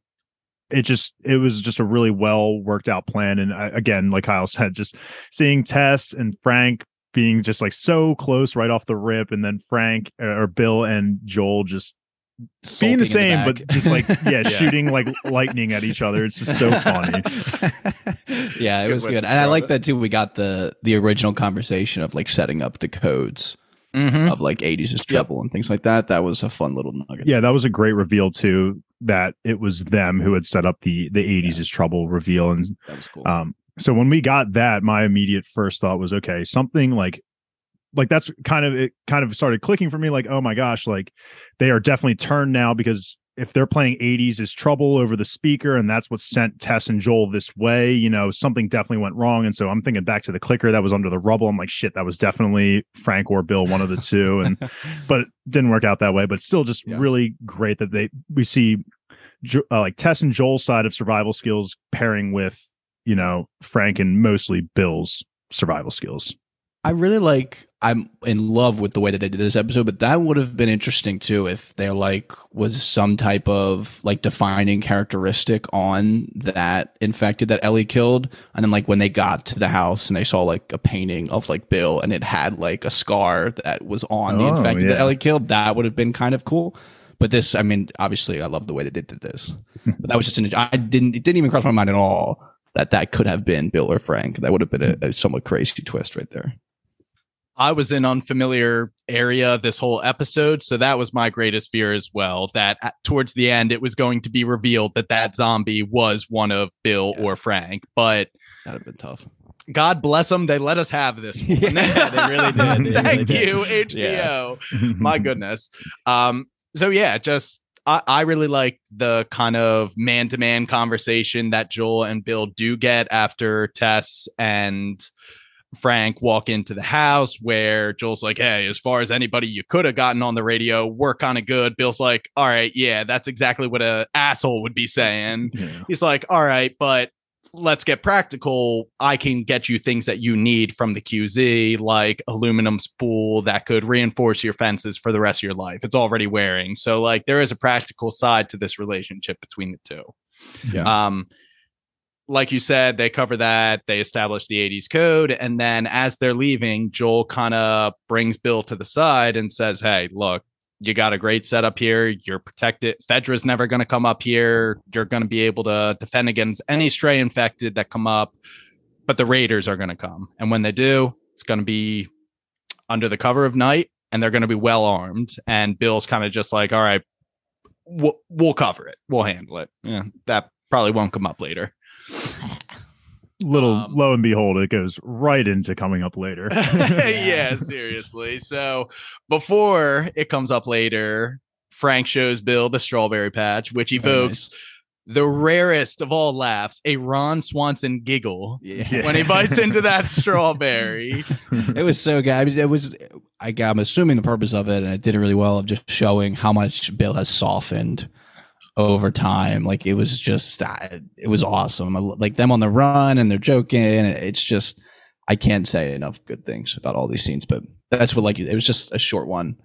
it just, it was just a really well worked out plan. And I, again, like Kyle said, just seeing Tess and Frank being just like so close right off the rip. And then Frank or Bill and Joel just being the same, but just like, yeah, yeah, shooting like lightning at each other. It's just so funny. Yeah, it was good. And I like that too. We got the, the original conversation of like setting up the codes. Mm-hmm. Of like eighties is treble yep. and things like that. That was a fun little nugget. Yeah, that was a great reveal too, that it was them who had set up the the eighties yeah. is trouble reveal. And that was cool. Um, so when we got that, my immediate first thought was, okay, something like like that's kind of, it kind of started clicking for me, like, oh my gosh, like they are definitely turned now, because if they're playing eighties is Trouble over the speaker, and that's what sent Tess and Joel this way, you know, something definitely went wrong. And so I'm thinking back to the clicker that was under the rubble. I'm like, shit, that was definitely Frank or Bill, one of the two. And but it didn't work out that way. But still just yeah. really great that they we see uh, like Tess and Joel's side of survival skills pairing with, you know, Frank and mostly Bill's survival skills. I really like, I'm in love with the way that they did this episode, but that would have been interesting too if there like was some type of like defining characteristic on that infected that Ellie killed. And then like when they got to the house and they saw like a painting of like Bill and it had like a scar that was on the oh, infected yeah. that Ellie killed, that would have been kind of cool. But this, I mean, obviously I love the way they did this, but that was just an, I didn't, it didn't even cross my mind at all that that could have been Bill or Frank. That would have been a, a somewhat crazy twist right there. I was in unfamiliar area this whole episode, so that was my greatest fear as well, that at, towards the end, it was going to be revealed that that zombie was one of Bill yeah. or Frank, but that'd have been tough. God bless them. They let us have this one. Yeah, they really did. They Thank really you, did. H B O. Yeah. My goodness. Um, so yeah, just I, I really like the kind of man-to-man conversation that Joel and Bill do get after Tess and Frank walk into the house, where Joel's like, hey, as far as anybody you could have gotten on the radio, we're kind of good. Bill's like, all right, yeah, that's exactly what an asshole would be saying. Yeah. He's like, all right, but let's get practical. I can get you things that you need from the Q Z, like aluminum spool that could reinforce your fences for the rest of your life. It's already wearing. So like there is a practical side to this relationship between the two. Yeah. Um, like you said, they cover that, they establish the eighties code, and then as they're leaving, Joel kind of brings Bill to the side and says, hey, look, you got a great setup here, you're protected, FEDRA's never going to come up here, you're going to be able to defend against any stray infected that come up, but the raiders are going to come, and when they do, it's going to be under the cover of night, and they're going to be well armed, and Bill's kind of just like, all right, we'll, we'll cover it, we'll handle it, yeah, that probably won't come up later. Little um, lo and behold, it goes right into coming up later. Yeah, seriously. So before it comes up later, Frank shows Bill the strawberry patch, which evokes oh, nice. the rarest of all laughs, a Ron Swanson giggle yeah. Yeah. when he bites into that strawberry. It was so good. I mean, it was, I, I'm assuming the purpose of it, and it did it really well, of just showing how much Bill has softened over time. Like it was just it was awesome. I, like them on the run and they're joking, and it's just, I can't say enough good things about all these scenes, but that's what, like, it was just a short one,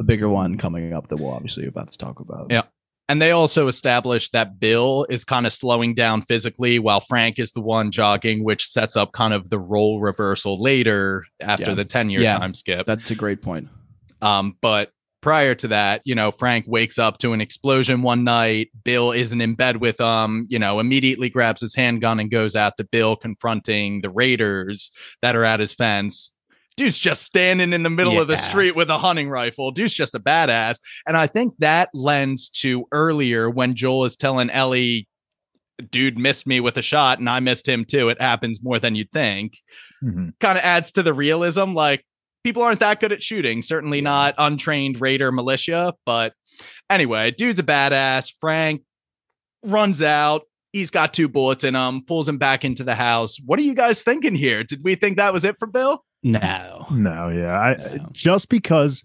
a bigger one coming up that we'll obviously about to talk about. Yeah. And they also established that Bill is kind of slowing down physically while Frank is the one jogging, which sets up kind of the role reversal later after yeah. the ten year yeah. time skip. That's a great point. Um, but prior to that, you know, Frank wakes up to an explosion one night. Bill isn't in bed with him, you know, immediately grabs his handgun and goes out to Bill, confronting the raiders that are at his fence. Dude's just standing in the middle yeah. of the street with a hunting rifle. Dude's just a badass. And I think that lends to earlier when Joel is telling Ellie, dude missed me with a shot and I missed him too. It happens more than you'd think. Mm-hmm. Kind of adds to the realism, like, people aren't that good at shooting, certainly not untrained raider militia. But anyway, dude's a badass. Frank runs out. He's got two bullets in him, pulls him back into the house. What are you guys thinking here? Did we think that was it for Bill? No. No, yeah. I, no. Just because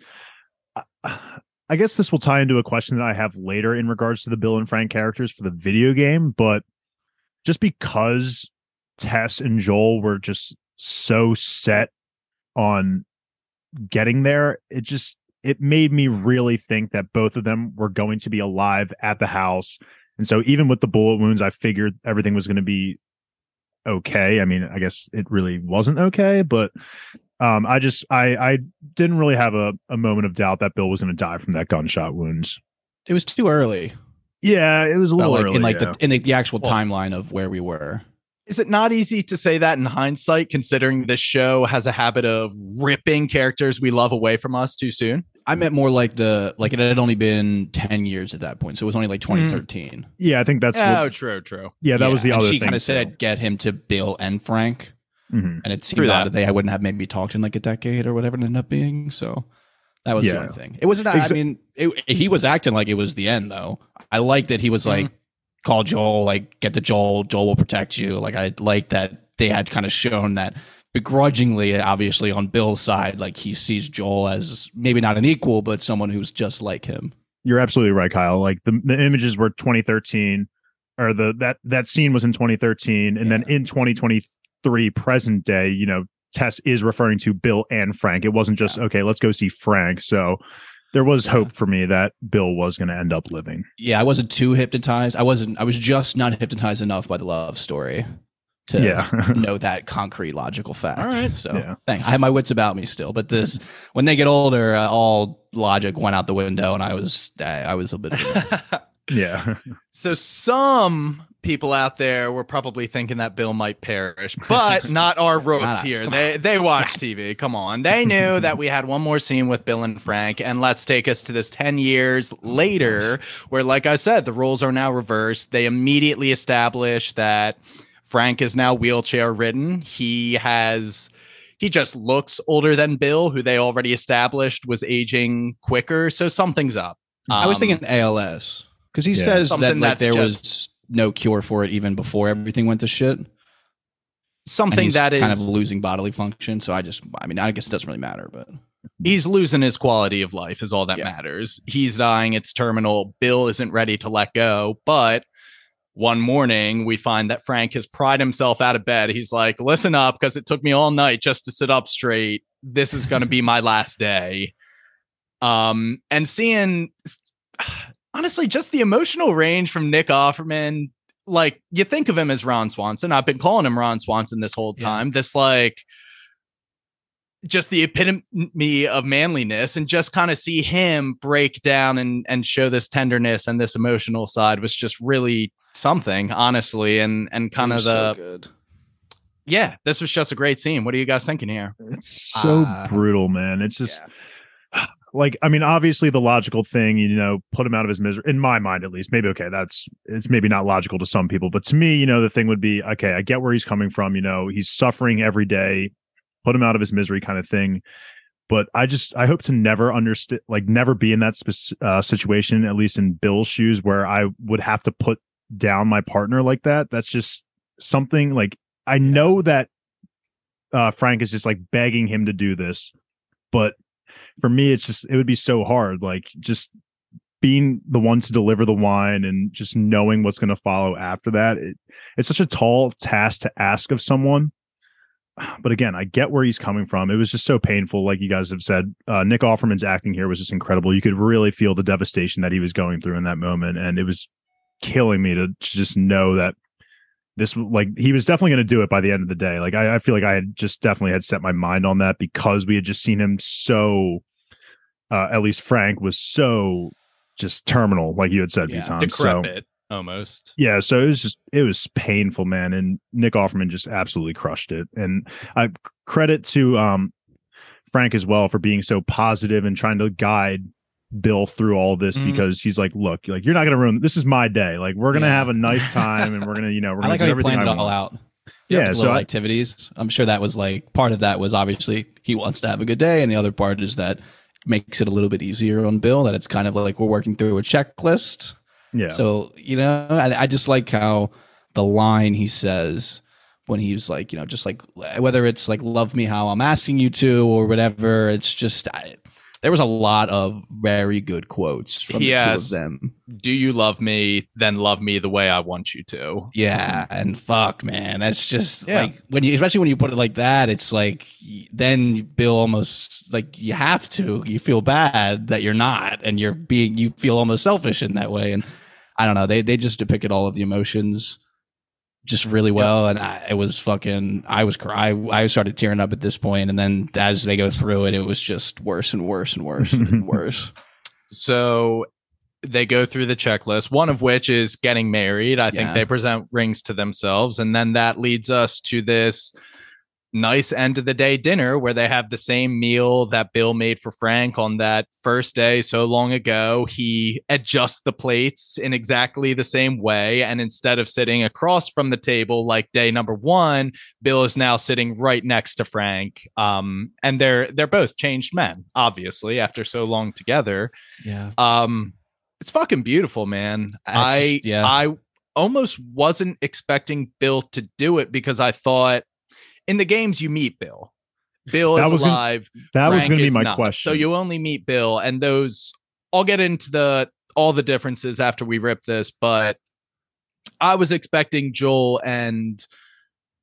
I, I guess this will tie into a question that I have later in regards to the Bill and Frank characters for the video game. But just because Tess and Joel were just so set on getting there, it just it made me really think that both of them were going to be alive at the house. And so even with the bullet wounds, I figured everything was going to be okay. I mean, I guess it really wasn't okay, but um I just I I didn't really have a, a moment of doubt that Bill was going to die from that gunshot wound. It was too early. Yeah, it was a little like, early in like yeah. the in the, the actual well, timeline of where we were. Is it not easy to say that in hindsight, considering this show has a habit of ripping characters we love away from us too soon? I meant more like the like it had only been ten years at that point. So it was only like twenty thirteen. Mm. Yeah, I think that's. Oh, what, true, true. Yeah, that yeah. was the and other she thing. She kind of said get him to Bill and Frank. Mm-hmm. And it seemed out that they I wouldn't have maybe talked in like a decade or whatever it ended up being. So That was yeah. the only thing. It wasn't. Exa- I mean, it, he was acting like it was the end, though. I like that he was mm-hmm. like, call Joel, like get the Joel. Joel will protect you. Like I like that they had kind of shown that begrudgingly, obviously on Bill's side, like he sees Joel as maybe not an equal, but someone who's just like him. You're absolutely right, Kyle. Like the the images were twenty thirteen, or the that that scene was in twenty thirteen, and yeah. then in twenty twenty-three, present day, you know, Tess is referring to Bill and Frank. It wasn't just, yeah. okay, let's go see Frank. So there was yeah. hope for me that Bill was going to end up living. Yeah, I wasn't too hypnotized. I wasn't. I was just not hypnotized enough by the love story to yeah. know that concrete logical fact. All right. So yeah. dang, I have my wits about me still. But this, when they get older, uh, all logic went out the window, and I was I, I was a bit. yeah. So some people out there were probably thinking that Bill might perish, but not our roads here. They they watch T V. Come on. They knew that we had one more scene with Bill and Frank, and let's take us to this ten years later where, like I said, the roles are now reversed. They immediately establish that Frank is now wheelchair ridden. He has... He just looks older than Bill, who they already established was aging quicker. So something's up. Um, I was thinking A L S because he yeah. says something that like, there just, was no cure for it even before everything went to shit. Something he's that is kind of losing bodily function. So I just I mean, I guess it doesn't really matter, but he's losing his quality of life is all that yeah. matters. He's dying. It's terminal. Bill isn't ready to let go. But one morning, we find that Frank has pried himself out of bed. He's like, listen up, because it took me all night just to sit up straight. This is going to be my last day. Um, and seeing, honestly, just the emotional range from Nick Offerman. Like, you think of him as Ron Swanson. I've been calling him Ron Swanson this whole time. Yeah. This, like, just the epitome of manliness, and just kind of see him break down and, and show this tenderness and this emotional side was just really something, honestly. And, and kind of the, so good. yeah, this was just a great scene. What are you guys thinking here? It's so uh, brutal, man. It's just yeah. like, I mean, obviously the logical thing, you know, put him out of his misery in my mind, at least. Maybe, okay, that's, it's maybe not logical to some people, but to me, you know, the thing would be, okay, I get where he's coming from. You know, he's suffering every day. Put him out of his misery kind of thing. But I just, I hope to never understand, like never be in that sp- uh, situation, at least in Bill's shoes, where I would have to put down my partner like that. That's just something like, I know that uh, Frank is just like begging him to do this. But for me, it's just, it would be so hard. Like just being the one to deliver the wine and just knowing what's going to follow after that. It, it's such a tall task to ask of someone. But again, I get where he's coming from. It was just so painful. Like you guys have said, uh, Nick Offerman's acting here was just incredible. You could really feel the devastation that he was going through in that moment. And it was killing me to, to just know that this, like, he was definitely going to do it by the end of the day. Like, I, I feel like I had just definitely had set my mind on that because we had just seen him so, uh, at least Frank was so just terminal, like you had said, yeah, Piton. Decrepit. So, almost. Yeah, so it was just it was painful, man, and Nick Offerman just absolutely crushed it. And I credit to um Frank as well for being so positive and trying to guide Bill through all this mm. because he's like, look, like you're not going to ruin this, is my day. Like we're going to yeah. have a nice time and we're going to, you know, we're going like to do everything planned I want. It all out. You yeah, so I, activities. I'm sure that was like part of that was obviously he wants to have a good day, and the other part is that makes it a little bit easier on Bill that it's kind of like we're working through a checklist. Yeah. So, you know, I, I just like how the line he says when he's like, you know, just like whether it's like love me how I'm asking you to or whatever. It's just I, there was a lot of very good quotes from yes. the two of them. Do you love me? Then love me the way I want you to. Yeah. And fuck, man, that's just yeah. like when you especially when you put it like that, it's like then Bill almost like you have to. You feel bad that you're not and you're being you feel almost selfish in that way. And I don't know. They they just depicted all of the emotions just really well. Yep. And I, it was fucking I was I, I started tearing up at this point. And then as they go through it, it was just worse and worse and worse and worse. So they go through the checklist, one of which is getting married. I yeah. think they present rings to themselves. And then that leads us to this nice end of the day dinner where they have the same meal that Bill made for Frank on that first day so long ago. He adjusts the plates in exactly the same way. And instead of sitting across from the table like day number one, Bill is now sitting right next to Frank. Um, and they're they're both changed men, obviously, after so long together. Yeah. Um, it's fucking beautiful, man. I, just, yeah. I almost wasn't expecting Bill to do it because I thought, in the games, you meet Bill. Bill is alive. That was going to be my question. So you only meet Bill, and those. I'll get into the all the differences after we rip this, but I was expecting Joel and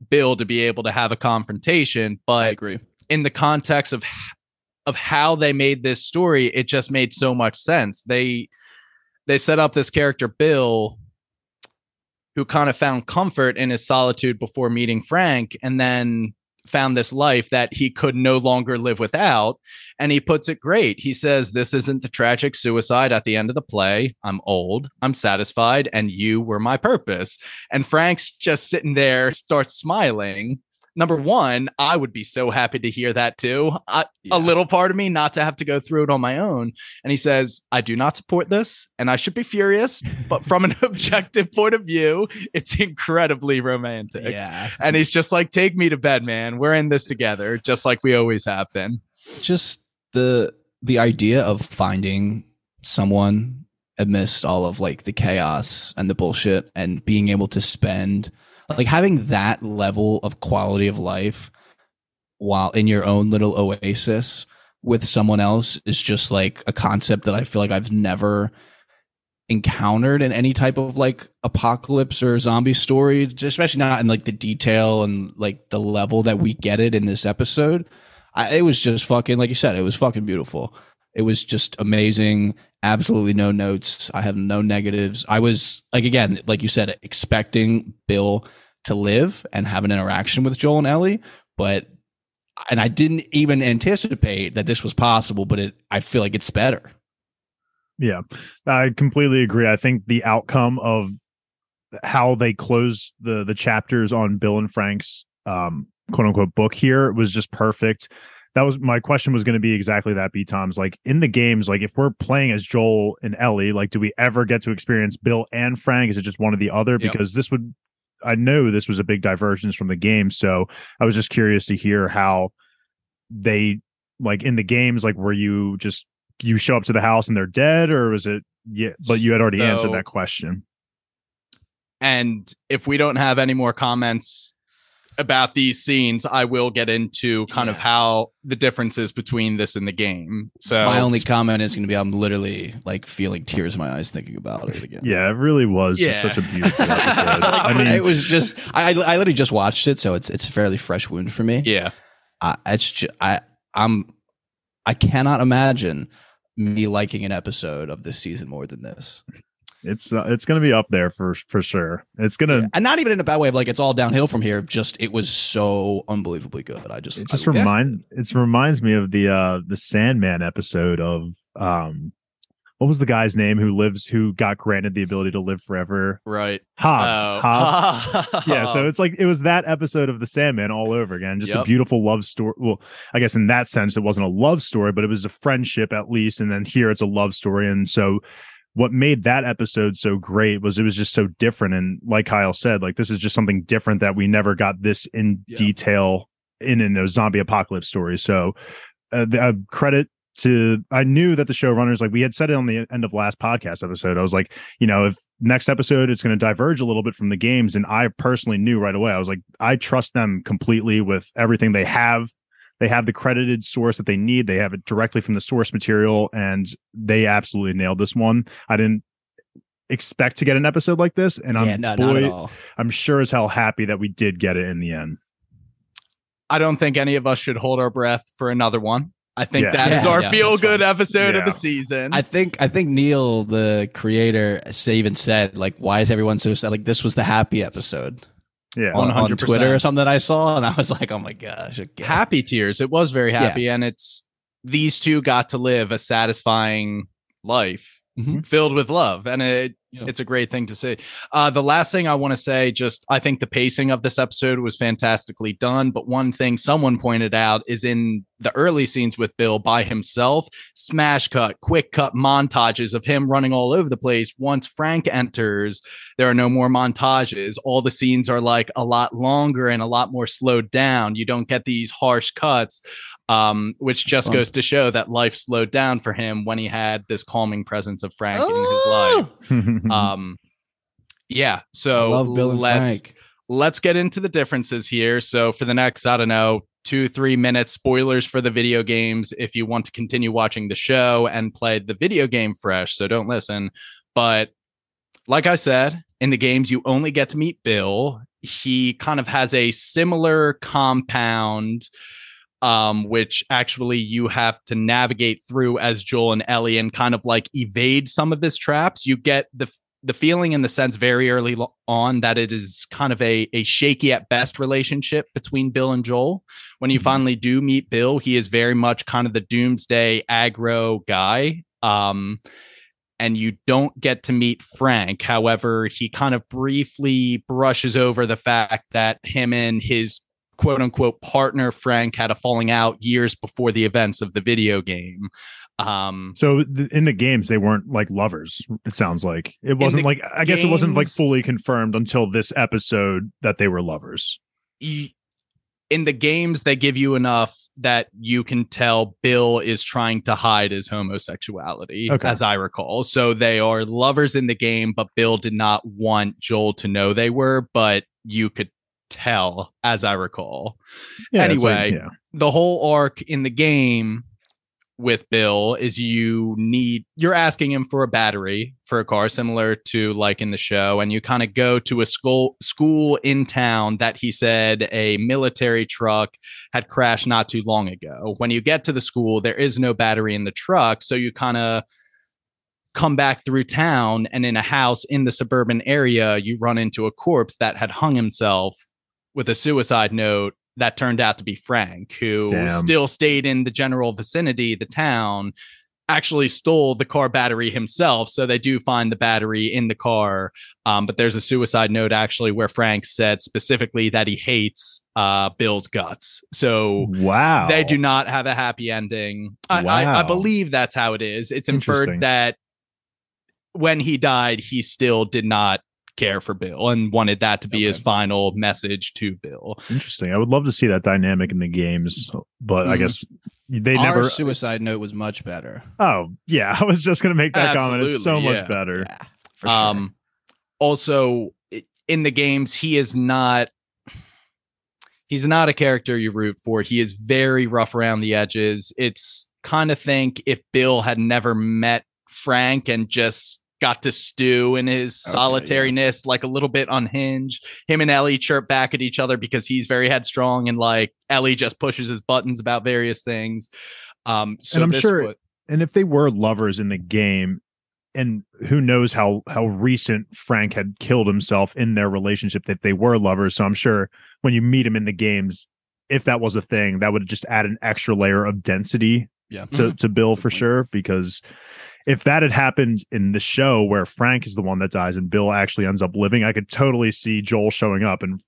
Bill to be able to have a confrontation. But I agree. In the context of of how they made this story, it just made so much sense. They they set up this character Bill, who kind of found comfort in his solitude before meeting Frank, and then found this life that he could no longer live without. And he puts it great. He says, "This isn't the tragic suicide at the end of the play. I'm old, I'm satisfied, and you were my purpose." And Frank's just sitting there, starts smiling. Number one, I would be so happy to hear that too. I, yeah. A little part of me not to have to go through it on my own. And he says, "I do not support this and I should be furious, but from an objective point of view, it's incredibly romantic." Yeah. And he's just like, "Take me to bed, man. We're in this together," just like we always have been. Just the the idea of finding someone amidst all of like the chaos and the bullshit and being able to spend like having that level of quality of life while in your own little oasis with someone else is just like a concept that I feel like I've never encountered in any type of like apocalypse or zombie story, especially not in like the detail and like the level that we get it in this episode. I, it was just fucking, like you said, it was fucking beautiful. It was just amazing. Absolutely no notes. I have no negatives. I was like, again, like you said, expecting Bill to live and have an interaction with Joel and Ellie, but and I didn't even anticipate that this was possible, but it I feel like it's better. Yeah, I completely agree. I think the outcome of how they closed the the chapters on Bill and Frank's um, quote unquote book here was just perfect. That was my question was going to be exactly that, B. Tom's like in the games, like if we're playing as Joel and Ellie, like do we ever get to experience Bill and Frank? Is it just one or the other? Yep. Because this would, I know this was a big divergence from the game. So I was just curious to hear how they like in the games, like were you just you show up to the house and they're dead or was it? Yeah, but you had already so, answered that question. And if we don't have any more comments about these scenes, I will get into kind yeah. of how the differences between this and the game. So my only comment is going to be I'm literally like feeling tears in my eyes thinking about it again. Yeah, it really was yeah. just such a beautiful episode. I mean, it was just I, I literally just watched it, so it's it's a fairly fresh wound for me. Yeah, I, it's just, I I'm I cannot imagine me liking an episode of this season more than this. It's uh, it's going to be up there for for sure. It's going to yeah. and not even in a bad way of like it's all downhill from here. Just it was so unbelievably good. I just it just I, reminds yeah. it reminds me of the uh, the Sandman episode of um what was the guy's name who lives who got granted the ability to live forever? Right, Hobbs. Oh. Hobbs. Yeah, so it's like it was that episode of the Sandman all over again. Just yep. a beautiful love story. Well, I guess in that sense it wasn't a love story, but it was a friendship at least. And then here it's a love story, and so. What made that episode so great was it was just so different. And like Kyle said, like this is just something different that we never got this in yeah. detail in, in a zombie apocalypse story. So uh, the, uh, credit to, I knew that the showrunners, like we had said it on the end of last podcast episode, I was like, you know, if next episode it's going to diverge a little bit from the games. And I personally knew right away, I was like, I trust them completely with everything they have. They have the credited source that they need. They have it directly from the source material, and they absolutely nailed this one. I didn't expect to get an episode like this, and I'm yeah, no, boy, not at all. I'm sure as hell happy that we did get it in the end. I don't think any of us should hold our breath for another one. I think yeah. that yeah, is our yeah, feel-good episode yeah. of the season. I think I think Neil, the creator, even said, like, why is everyone so sad? Like, this was the happy episode. Yeah, on, on Twitter or something that I saw, and I was like, "Oh my gosh!" Again. Happy tears. It was very happy, yeah. and it's these two got to live a satisfying life mm-hmm. filled with love. And it, yeah. it's a great thing to see. Uh, the last thing I want to say, just I think the pacing of this episode was fantastically done. But one thing someone pointed out is in the early scenes with Bill by himself, smash cut, quick cut montages of him running all over the place. Once Frank enters, there are no more montages. All the scenes are like a lot longer and a lot more slowed down. You don't get these harsh cuts. Um, which just goes to show that life slowed down for him when he had this calming presence of Frank oh! in his life. Um, yeah. So let's, let's get into the differences here. So for the next, I don't know, two, three minutes, spoilers for the video games. If you want to continue watching the show and play the video game fresh, so don't listen. But like I said, in the games, you only get to meet Bill. He kind of has a similar compound, Um, which actually you have to navigate through as Joel and Ellie and kind of like evade some of his traps. You get the the feeling and the sense very early on that it is kind of a, a shaky at best relationship between Bill and Joel. When you finally do meet Bill, he is very much kind of the doomsday aggro guy. Um, and you don't get to meet Frank. However, he kind of briefly brushes over the fact that him and his quote unquote partner Frank had a falling out years before the events of the video game. Um, so th- in the games, they weren't like lovers. It sounds like it wasn't like, I games, guess it wasn't like fully confirmed until this episode that they were lovers. E- in the games, they give you enough that you can tell Bill is trying to hide his homosexuality, okay. as I recall. So they are lovers in the game, but Bill did not want Joel to know they were, but you could tell, as I recall. Yeah, anyway, like, yeah. the whole arc in the game with Bill is you need you're asking him for a battery for a car, similar to like in the show, and you kind of go to a school school in town that he said a military truck had crashed not too long ago. When you get to the school, there is no battery in the truck, so you kind of come back through town, and in a house in the suburban area, you run into a corpse that had hung himself with a suicide note that turned out to be Frank, who Damn. still stayed in the general vicinity, the town, actually stole the car battery himself. So they do find the battery in the car. Um, but there's a suicide note actually where Frank said specifically that he hates uh, Bill's guts. So wow, they do not have a happy ending. I, wow. I, I believe that's how it is. It's inferred that when he died, he still did not care for Bill and wanted that to be okay. his final message to Bill. Interesting. I would love to see that dynamic in the games, but mm-hmm. I guess they Our never suicide note was much better. Oh yeah. I was just going to make that Absolutely, comment. It's so yeah. much better. Yeah, for sure. Um, also in the games, he is not, he's not a character you root for. He is very rough around the edges. It's kind of think if Bill had never met Frank and just got to stew in his okay, solitariness, yeah. like a little bit unhinged. Him and Ellie chirp back at each other because he's very headstrong and like Ellie just pushes his buttons about various things. Um, so and I'm sure, would... and if they were lovers in the game, and who knows how how recent Frank had killed himself in their relationship, that they were lovers. So I'm sure when you meet him in the games, if that was a thing, that would just add an extra layer of density yeah. to, mm-hmm. to Bill for sure, because if that had happened in the show where Frank is the one that dies and Bill actually ends up living, I could totally see Joel showing up and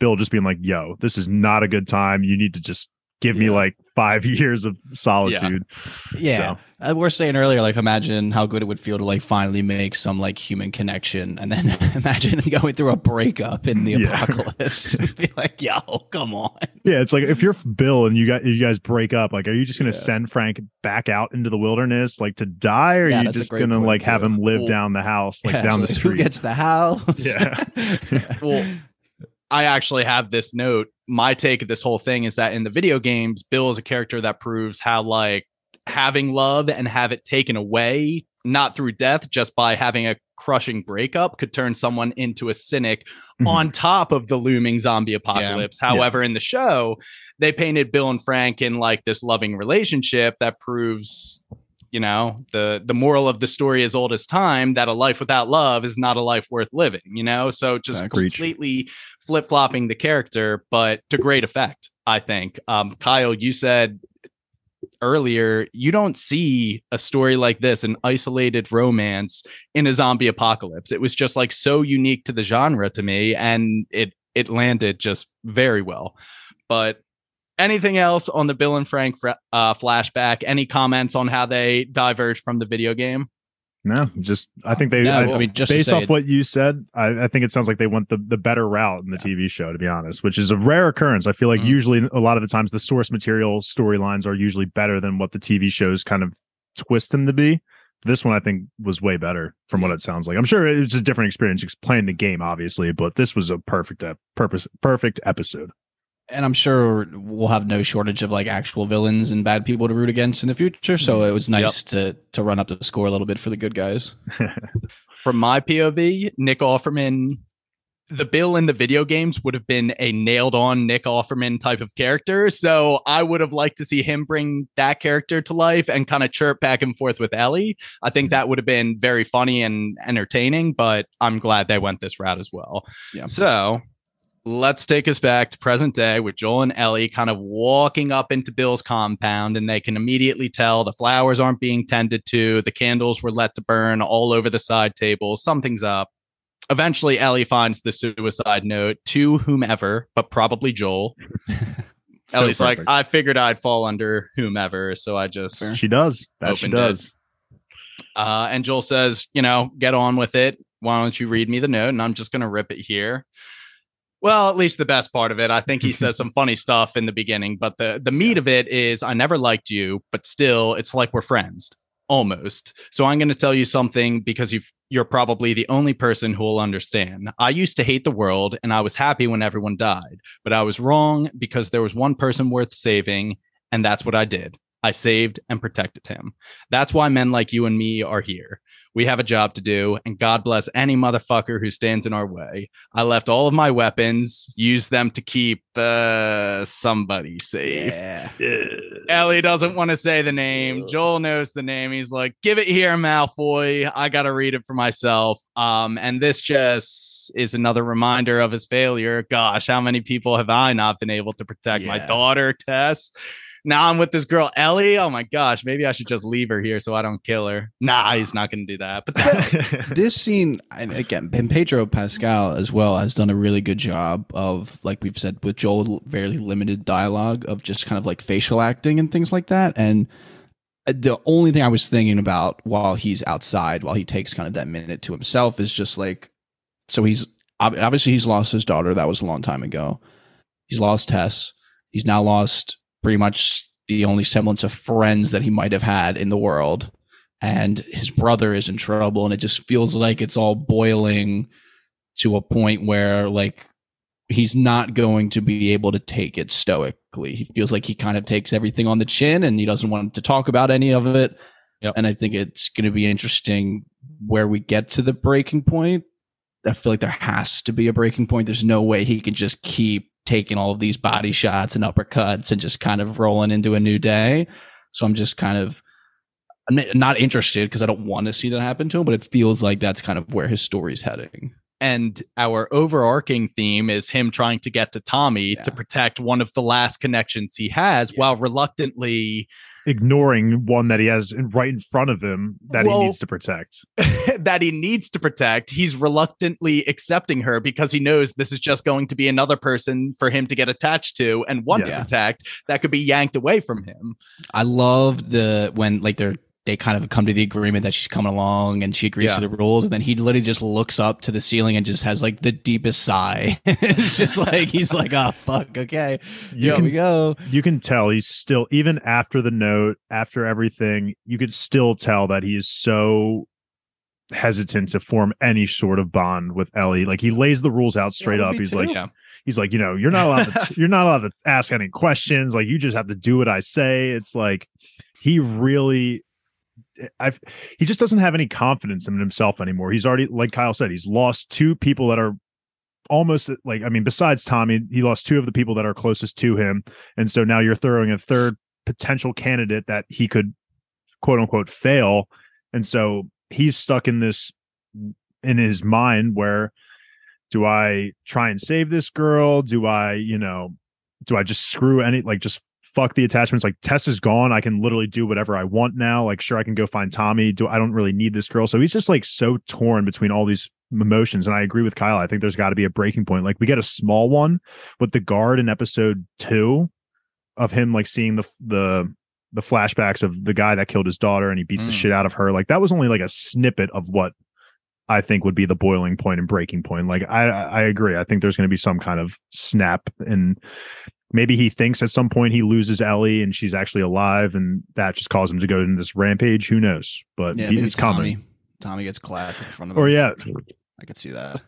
Bill just being like, yo, this is not a good time. You need to just give yeah. me like five years of solitude. Yeah. yeah. So. We were saying earlier, like, imagine how good it would feel to like finally make some like human connection. And then imagine going through a breakup in the yeah. apocalypse. Be like, yo, come on. Yeah. It's like, if you're Bill and you got, you guys break up, like, are you just going to yeah. send Frank back out into the wilderness, like to die? Or yeah, are you just going to like too. have him live well, down the house, like yeah, down so the like, street? Who gets the house? Yeah. yeah. Well, I actually have this note. My take of this whole thing is that in the video games, Bill is a character that proves how like having love and have it taken away, not through death, just by having a crushing breakup, could turn someone into a cynic mm-hmm. on top of the looming zombie apocalypse. Yeah. However, yeah. in the show, they painted Bill and Frank in like this loving relationship that proves, you know, the the moral of the story as old as time, that a life without love is not a life worth living, you know, so just I completely preach. flip-flopping the character, but to great effect, I think. Um, Kyle, you said earlier, you don't see a story like this, an isolated romance in a zombie apocalypse. It was just like so unique to the genre to me, and it it landed just very well. But anything else on the Bill and Frank uh, flashback? Any comments on how they diverge from the video game? No, just I think they. No, I, well, I mean, just based off it, what you said, I, I think it sounds like they went the, the better route in the yeah. T V show, to be honest, which is a rare occurrence. I feel like mm. usually a lot of the times the source material storylines are usually better than what the T V shows kind of twist them to be. This one I think was way better from what it sounds like. I'm sure it was a different experience playing the game, obviously, but this was a perfect uh, purpose, perfect episode. And I'm sure we'll have no shortage of like actual villains and bad people to root against in the future. So it was nice yep. to to run up the score a little bit for the good guys. From my P O V, Nick Offerman, the Bill in the video games would have been a nailed on Nick Offerman type of character. So I would have liked to see him bring that character to life and kind of chirp back and forth with Ellie. I think that would have been very funny and entertaining, but I'm glad they went this route as well. Yeah. So let's take us back to present day with Joel and Ellie kind of walking up into Bill's compound, and they can immediately tell the flowers aren't being tended to. The candles were let to burn all over the side table. Something's up. Eventually, Ellie finds the suicide note to whomever, but probably Joel. So Ellie's perfect. Like, I figured I'd fall under whomever. So I just. She does. That she does. Uh, and Joel says, you know, get on with it. Why don't you read me the note? And I'm just going to rip it here. Well, at least the best part of it. I think he says some funny stuff in the beginning, but the, the meat of it is, I never liked you, but still, it's like we're friends, almost. So I'm going to tell you something because you've, you're probably the only person who will understand. I used to hate the world, and I was happy when everyone died, but I was wrong because there was one person worth saving, and that's what I did. I saved and protected him. That's why men like you and me are here. We have a job to do, and God bless any motherfucker who stands in our way. I left all of my weapons, used them to keep uh, somebody safe. Yeah. Yeah. Ellie doesn't want to say the name. Joel knows the name. He's like, give it here, Malfoy. I got to read it for myself. Um, and this just is another reminder of his failure. Gosh, how many people have I not been able to protect? Yeah. My daughter, Tess. Now I'm with this girl, Ellie. Oh, my gosh. Maybe I should just leave her here so I don't kill her. Nah, he's not going to do that. But that, this scene, and again, and Pedro Pascal as well has done a really good job of, like we've said, with Joel, very limited dialogue of just kind of like facial acting and things like that. And the only thing I was thinking about while he's outside, while he takes kind of that minute to himself, is just like, so he's obviously he's lost his daughter. That was a long time ago. He's lost Tess. He's now lost pretty much the only semblance of friends that he might have had in the world. And his brother is in trouble. And it just feels like it's all boiling to a point where, like, he's not going to be able to take it stoically. He feels like he kind of takes everything on the chin and he doesn't want to talk about any of it. Yep. And I think it's going to be interesting where we get to the breaking point. I feel like there has to be a breaking point. There's no way he can just keep taking all of these body shots and uppercuts and just kind of rolling into a new day. So I'm just kind of I'm not interested because I don't want to see that happen to him, but it feels like that's kind of where his story's heading. And our overarching theme is him trying to get to Tommy yeah. to protect one of the last connections he has yeah. while reluctantly ignoring one that he has right in front of him that well, he needs to protect. that he needs to protect. He's reluctantly accepting her because he knows this is just going to be another person for him to get attached to and want yeah. to protect that could be yanked away from him. I love the when like they're they kind of come to the agreement that she's coming along and she agrees yeah. to the rules. And then he literally just looks up to the ceiling and just has like the deepest sigh. It's just like, he's like, oh, fuck. Okay. You here can, we go. You can tell he's still, even after the note, after everything, you could still tell that he is so hesitant to form any sort of bond with Ellie. Like he lays the rules out straight yeah, up. He's too. like, yeah. he's like, you know, you're not allowed to, t- you're not allowed to ask any questions. Like you just have to do what I say. It's like, he really, I've he just doesn't have any confidence in himself anymore. He's already, like Kyle said, he's lost two people that are almost like, I mean, besides Tommy, he lost two of the people that are closest to him. And so now you're throwing a third potential candidate that he could quote unquote fail. And so he's stuck in this, in his mind where, do I try and save this girl? Do I, you know, do I just screw any, like just fuck the attachments. Like, Tess is gone. I can literally do whatever I want now. Like, sure, I can go find Tommy. Do I don't really need this girl. So he's just like so torn between all these emotions. And I agree with Kyle. I think there's got to be a breaking point. Like, we get a small one with the guard in episode two of him, like seeing the, the, the flashbacks of the guy that killed his daughter and he beats mm. the shit out of her. Like, that was only like a snippet of what I think would be the boiling point and breaking point. Like, I, I agree. I think there's going to be some kind of snap, and maybe he thinks at some point he loses Ellie and she's actually alive, and that just caused him to go into this rampage. Who knows? But yeah, he, it's Tommy, coming. Tommy gets clapped in front of him. Or yeah, I could see that.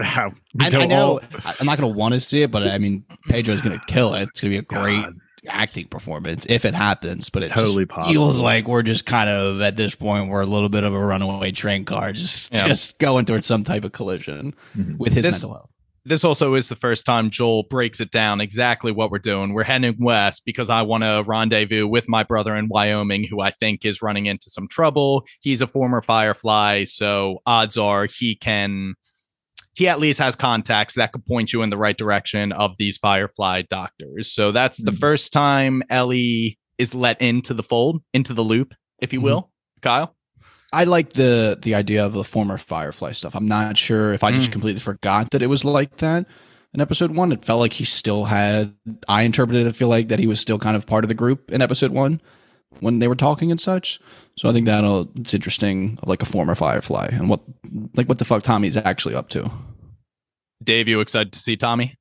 I, I know. All... I'm not going to want to see it, but I mean, Pedro's going to kill it. It's going to be a great God. acting performance if it happens, but it totally feels like we're just kind of at this point we're a little bit of a runaway train car just yeah. just going towards some type of collision mm-hmm. with his this, mental health. This also is the first time Joel breaks it down exactly what we're doing. We're heading west because I want to rendezvous with my brother in Wyoming, who I think is running into some trouble. He's a former Firefly, so odds are he can he at least has contacts that could point you in the right direction of these Firefly doctors. So that's the mm-hmm. first time Ellie is let into the fold, into the loop, if you will. Mm-hmm. Kyle? I like the the idea of the former Firefly stuff. I'm not sure if I just mm. completely forgot that it was like that in episode one. It felt like he still had, I interpreted it, feel like that he was still kind of part of the group in episode one when they were talking and such. So I think that'll, it's interesting, like a former Firefly and what, like what the fuck Tommy's actually up to. Dave, you excited to see Tommy?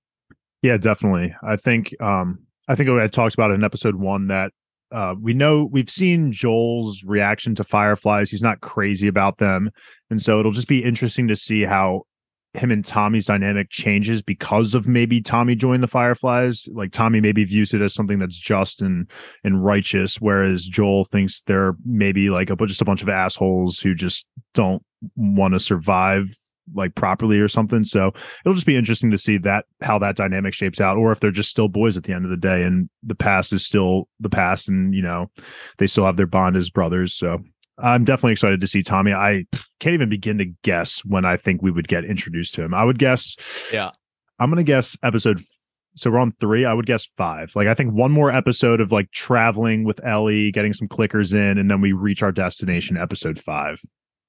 Yeah, definitely. I think, um, I think I talked about it in episode one that uh, we know we've seen Joel's reaction to Fireflies. He's not crazy about them. And so it'll just be interesting to see how him and Tommy's dynamic changes because of maybe Tommy joined the Fireflies. Like, Tommy maybe views it as something that's just and and righteous, whereas Joel thinks they're maybe like a, just a bunch of assholes who just don't want to survive like properly or something. So it'll just be interesting to see that, how that dynamic shapes out, or if they're just still boys at the end of the day and the past is still the past, and you know, they still have their bond as brothers. So I'm definitely excited to see Tommy. I can't even begin to guess when I think we would get introduced to him. I would guess. Yeah. I'm going to guess episode. F- so we're on three. I would guess five. Like, I think one more episode of like traveling with Ellie, getting some clickers in, and then we reach our destination, episode five.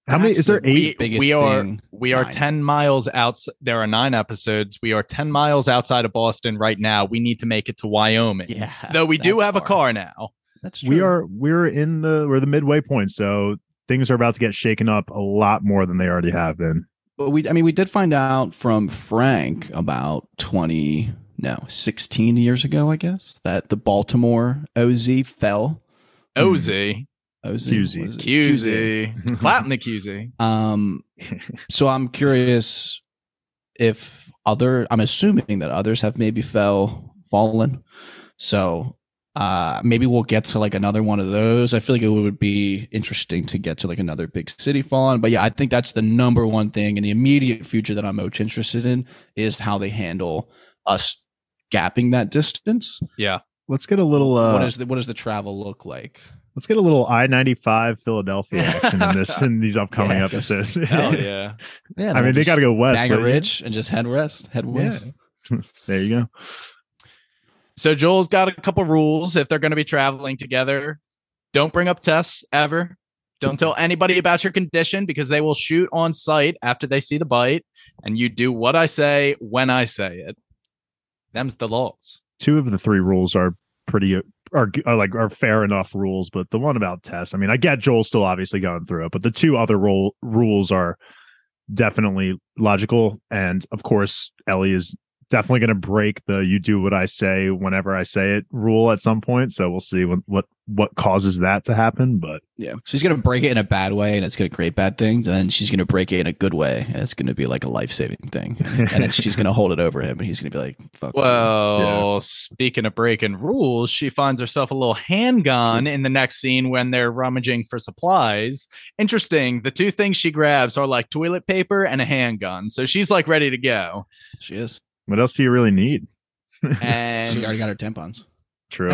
How That's many? Is there the eight? We, we are, thing. we are nine. ten miles out. There are nine episodes. We are ten miles outside of Boston right now. We need to make it to Wyoming. Yeah. Though we do have far. a car now. That's true. We are we're in the we're the midway point, so things are about to get shaken up a lot more than they already have been. But we, I mean, we did find out from Frank about twenty, no, sixteen years ago, I guess, that the Baltimore O Z fell. O Z, O Z, Q Z, Q Z, clapping the Q Z. Um, so I'm curious if other, I'm assuming that others have maybe fell, fallen. So. Uh, maybe we'll get to like another one of those. I feel like it would be interesting to get to like another big city falling. But yeah, I think that's the number one thing in the immediate future that I'm most interested in is how they handle us gapping that distance. Yeah. Let's get a little. Uh, what is the, what does the travel look like? Let's get a little I ninety-five Philadelphia action in this in these upcoming yeah, episodes. Hell yeah. yeah. I mean, they got to go west. Niagara Ridge and just head west. Head west. Yeah. There you go. So Joel's got a couple rules if they're going to be traveling together. Don't bring up Tess ever. Don't tell anybody about your condition because they will shoot on sight after they see the bite. And you do what I say when I say it. Them's the laws. Two of the three rules are pretty are, are like are fair enough rules, but the one about Tess, I mean, I get Joel's still obviously going through it, but the two other role rules are definitely logical. And of course, Ellie is definitely going to break the you do what I say whenever I say it rule at some point. So we'll see when, what what causes that to happen. But yeah, she's going to break it in a bad way and it's going to create bad things. And then she's going to break it in a good way and it's going to be like a life-saving thing. And then she's going to hold it over him and he's going to be like, fuck. Well, yeah. Speaking of breaking rules, she finds herself a little handgun in the next scene when they're rummaging for supplies. Interesting. The two things she grabs are like toilet paper and a handgun. So she's like ready to go. She is. What else do you really need? And she already got her tampons. True.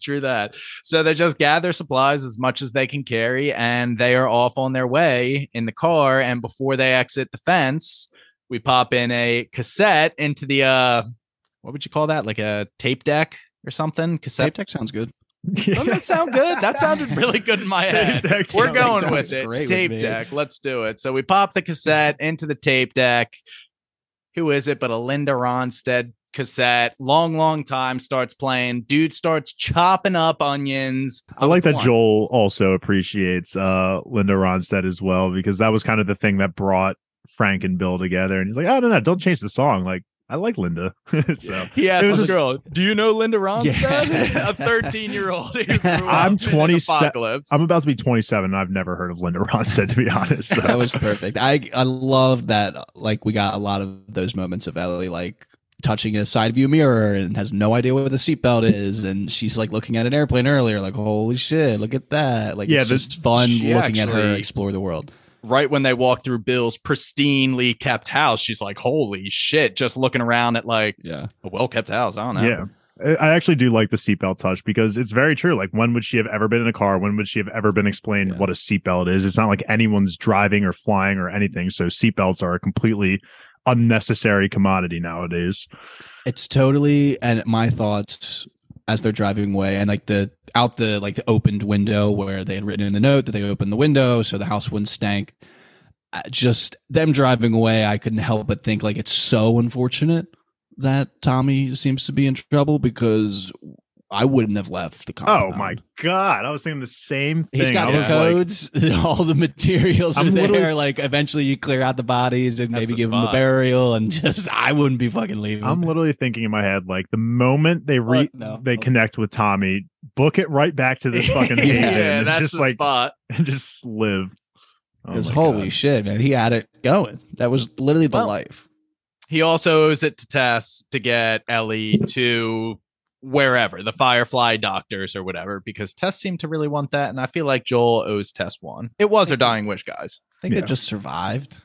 True that. So they just gather supplies as much as they can carry, and they are off on their way in the car. And before they exit the fence, we pop in a cassette into the, uh, what would you call that? Like a tape deck or something. Cassette Tape Deck sounds good. Doesn't that sound good? That sounded really good in my head. Deck, We're going with it. Tape with deck. Let's do it. So we pop the cassette into the tape deck. Who is it but a Linda Ronstadt cassette? Long, long time starts playing. Dude starts chopping up onions. I, I like that one. Joel also appreciates uh, Linda Ronstadt as well, because that was kind of the thing that brought Frank and Bill together. And he's like, oh, no, no, don't change the song. Like, I like Linda. So he asked this girl, do you know Linda Ronstadt? Yeah. A thirteen year old. I'm twenty-seven. I'm about to be twenty-seven. And I've never heard of Linda Ronstadt, to be honest. So. That was perfect. I, I love that. Like, we got a lot of those moments of Ellie, like, touching a side view mirror and has no idea what the seatbelt is. And she's like looking at an airplane earlier, like, holy shit, look at that. Like, yeah, it's this, just fun looking actually, at her explore the world. Right when they walk through Bill's pristinely kept house, she's like, holy shit, just looking around at like yeah. a well-kept house. I don't know. Yeah. I actually do like the seatbelt touch, because it's very true. Like, when would she have ever been in a car? When would she have ever been explained yeah. what a seatbelt is? It's not like anyone's driving or flying or anything. So seatbelts are a completely unnecessary commodity nowadays. It's totally, and my thoughts as they're driving away, and like the out the like the opened window where they had written in the note that they opened the window so the house wouldn't stank. Just them driving away, I couldn't help but think, like, it's so unfortunate that Tommy seems to be in trouble, because I wouldn't have left the compound. Oh my god, I was thinking the same thing. He's got I the codes, like, all the materials I'm are there. Like, eventually you clear out the bodies and maybe give spot. Them a burial, and just I wouldn't be fucking leaving. I'm literally thinking in my head, like, the moment they re oh, no. they connect with Tommy, book it right back to this fucking haven. yeah, and that's just the like spot. And just live. Because oh holy god. Shit, man, he had it going. That was literally the well, life. He also owes it to Tess to get Ellie to wherever the Firefly doctors or whatever, because Tess seemed to really want that, and I feel like Joel owes Tess one. It was her dying wish, guys. I think yeah. it just survived.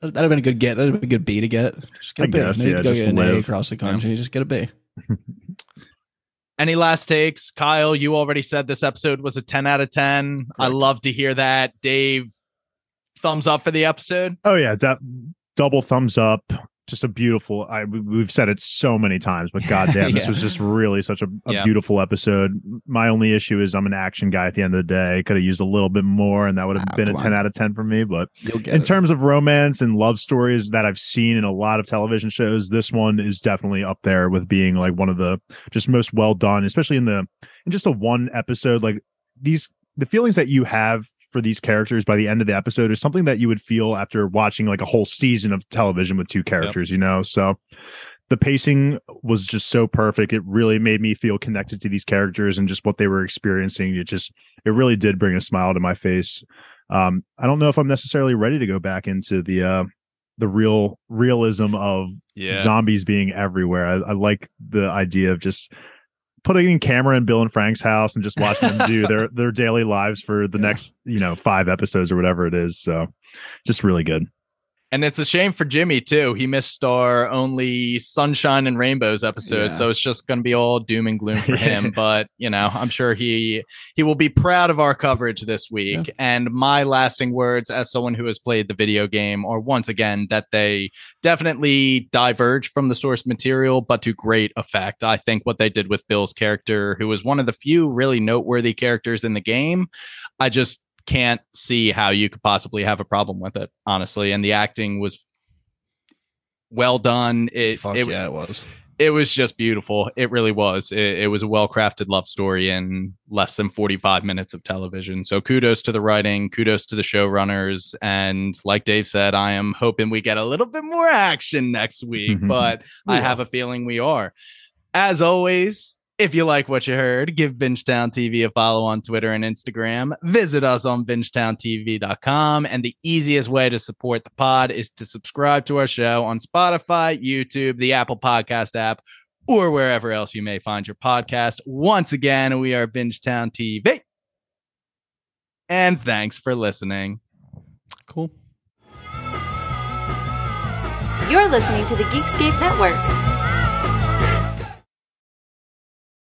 That'd have been a good get. That'd have been a good B to get. Just get a I B. Guess, yeah, go just get an A across the country. Yeah. Just get a B. Any last takes, Kyle? You already said this episode was a ten out of ten. Correct. I love to hear that. Dave, thumbs up for the episode. Oh yeah, that double thumbs up. Just a beautiful, I we've said it so many times, but goddamn, yeah. this was just really such a, a yeah. beautiful episode. My only issue is I'm an action guy at the end of the day. Could have used a little bit more, and that would have ah, been a ten out of ten for me. But in it. Terms of romance and love stories that I've seen in a lot of television shows, this one is definitely up there with being like one of the just most well done, especially in the in just a one episode. Like these, the feelings that you have for these characters by the end of the episode is something that you would feel after watching like a whole season of television with two characters, yep. you know? So the pacing was just so perfect. It really made me feel connected to these characters and just what they were experiencing. It just, it really did bring a smile to my face. Um, I don't know if I'm necessarily ready to go back into the, uh, the real realism of yeah. zombies being everywhere. I, I like the idea of just putting in camera in Bill and Frank's house and just watching them do their their daily lives for the yeah. next, you know, five episodes or whatever it is. So just really good. And it's a shame for Jimmy too. He missed our only Sunshine and Rainbows episode. Yeah. So it's just going to be all doom and gloom for him. But, you know, I'm sure he he will be proud of our coverage this week. Yeah. And my lasting words as someone who has played the video game are once again that they definitely diverge from the source material, but to great effect. I think what they did with Bill's character, who was one of the few really noteworthy characters in the game, I just can't see how you could possibly have a problem with it, honestly. And the acting was well done. It, Fuck it, yeah, it was. It was just beautiful. It really was. It, it was a well-crafted love story in less than forty-five minutes of television. So kudos to the writing. Kudos to the showrunners. And like Dave said, I am hoping we get a little bit more action next week, mm-hmm. but yeah. I have a feeling we are. As always, if you like what you heard, give Binge Town T V a follow on Twitter and Instagram. Visit us on binge town t v dot com. And the easiest way to support the pod is to subscribe to our show on Spotify, YouTube, the Apple Podcast app, or wherever else you may find your podcast. Once again, we are Binge Town T V. And thanks for listening. Cool. You're listening to the Geekscape Network.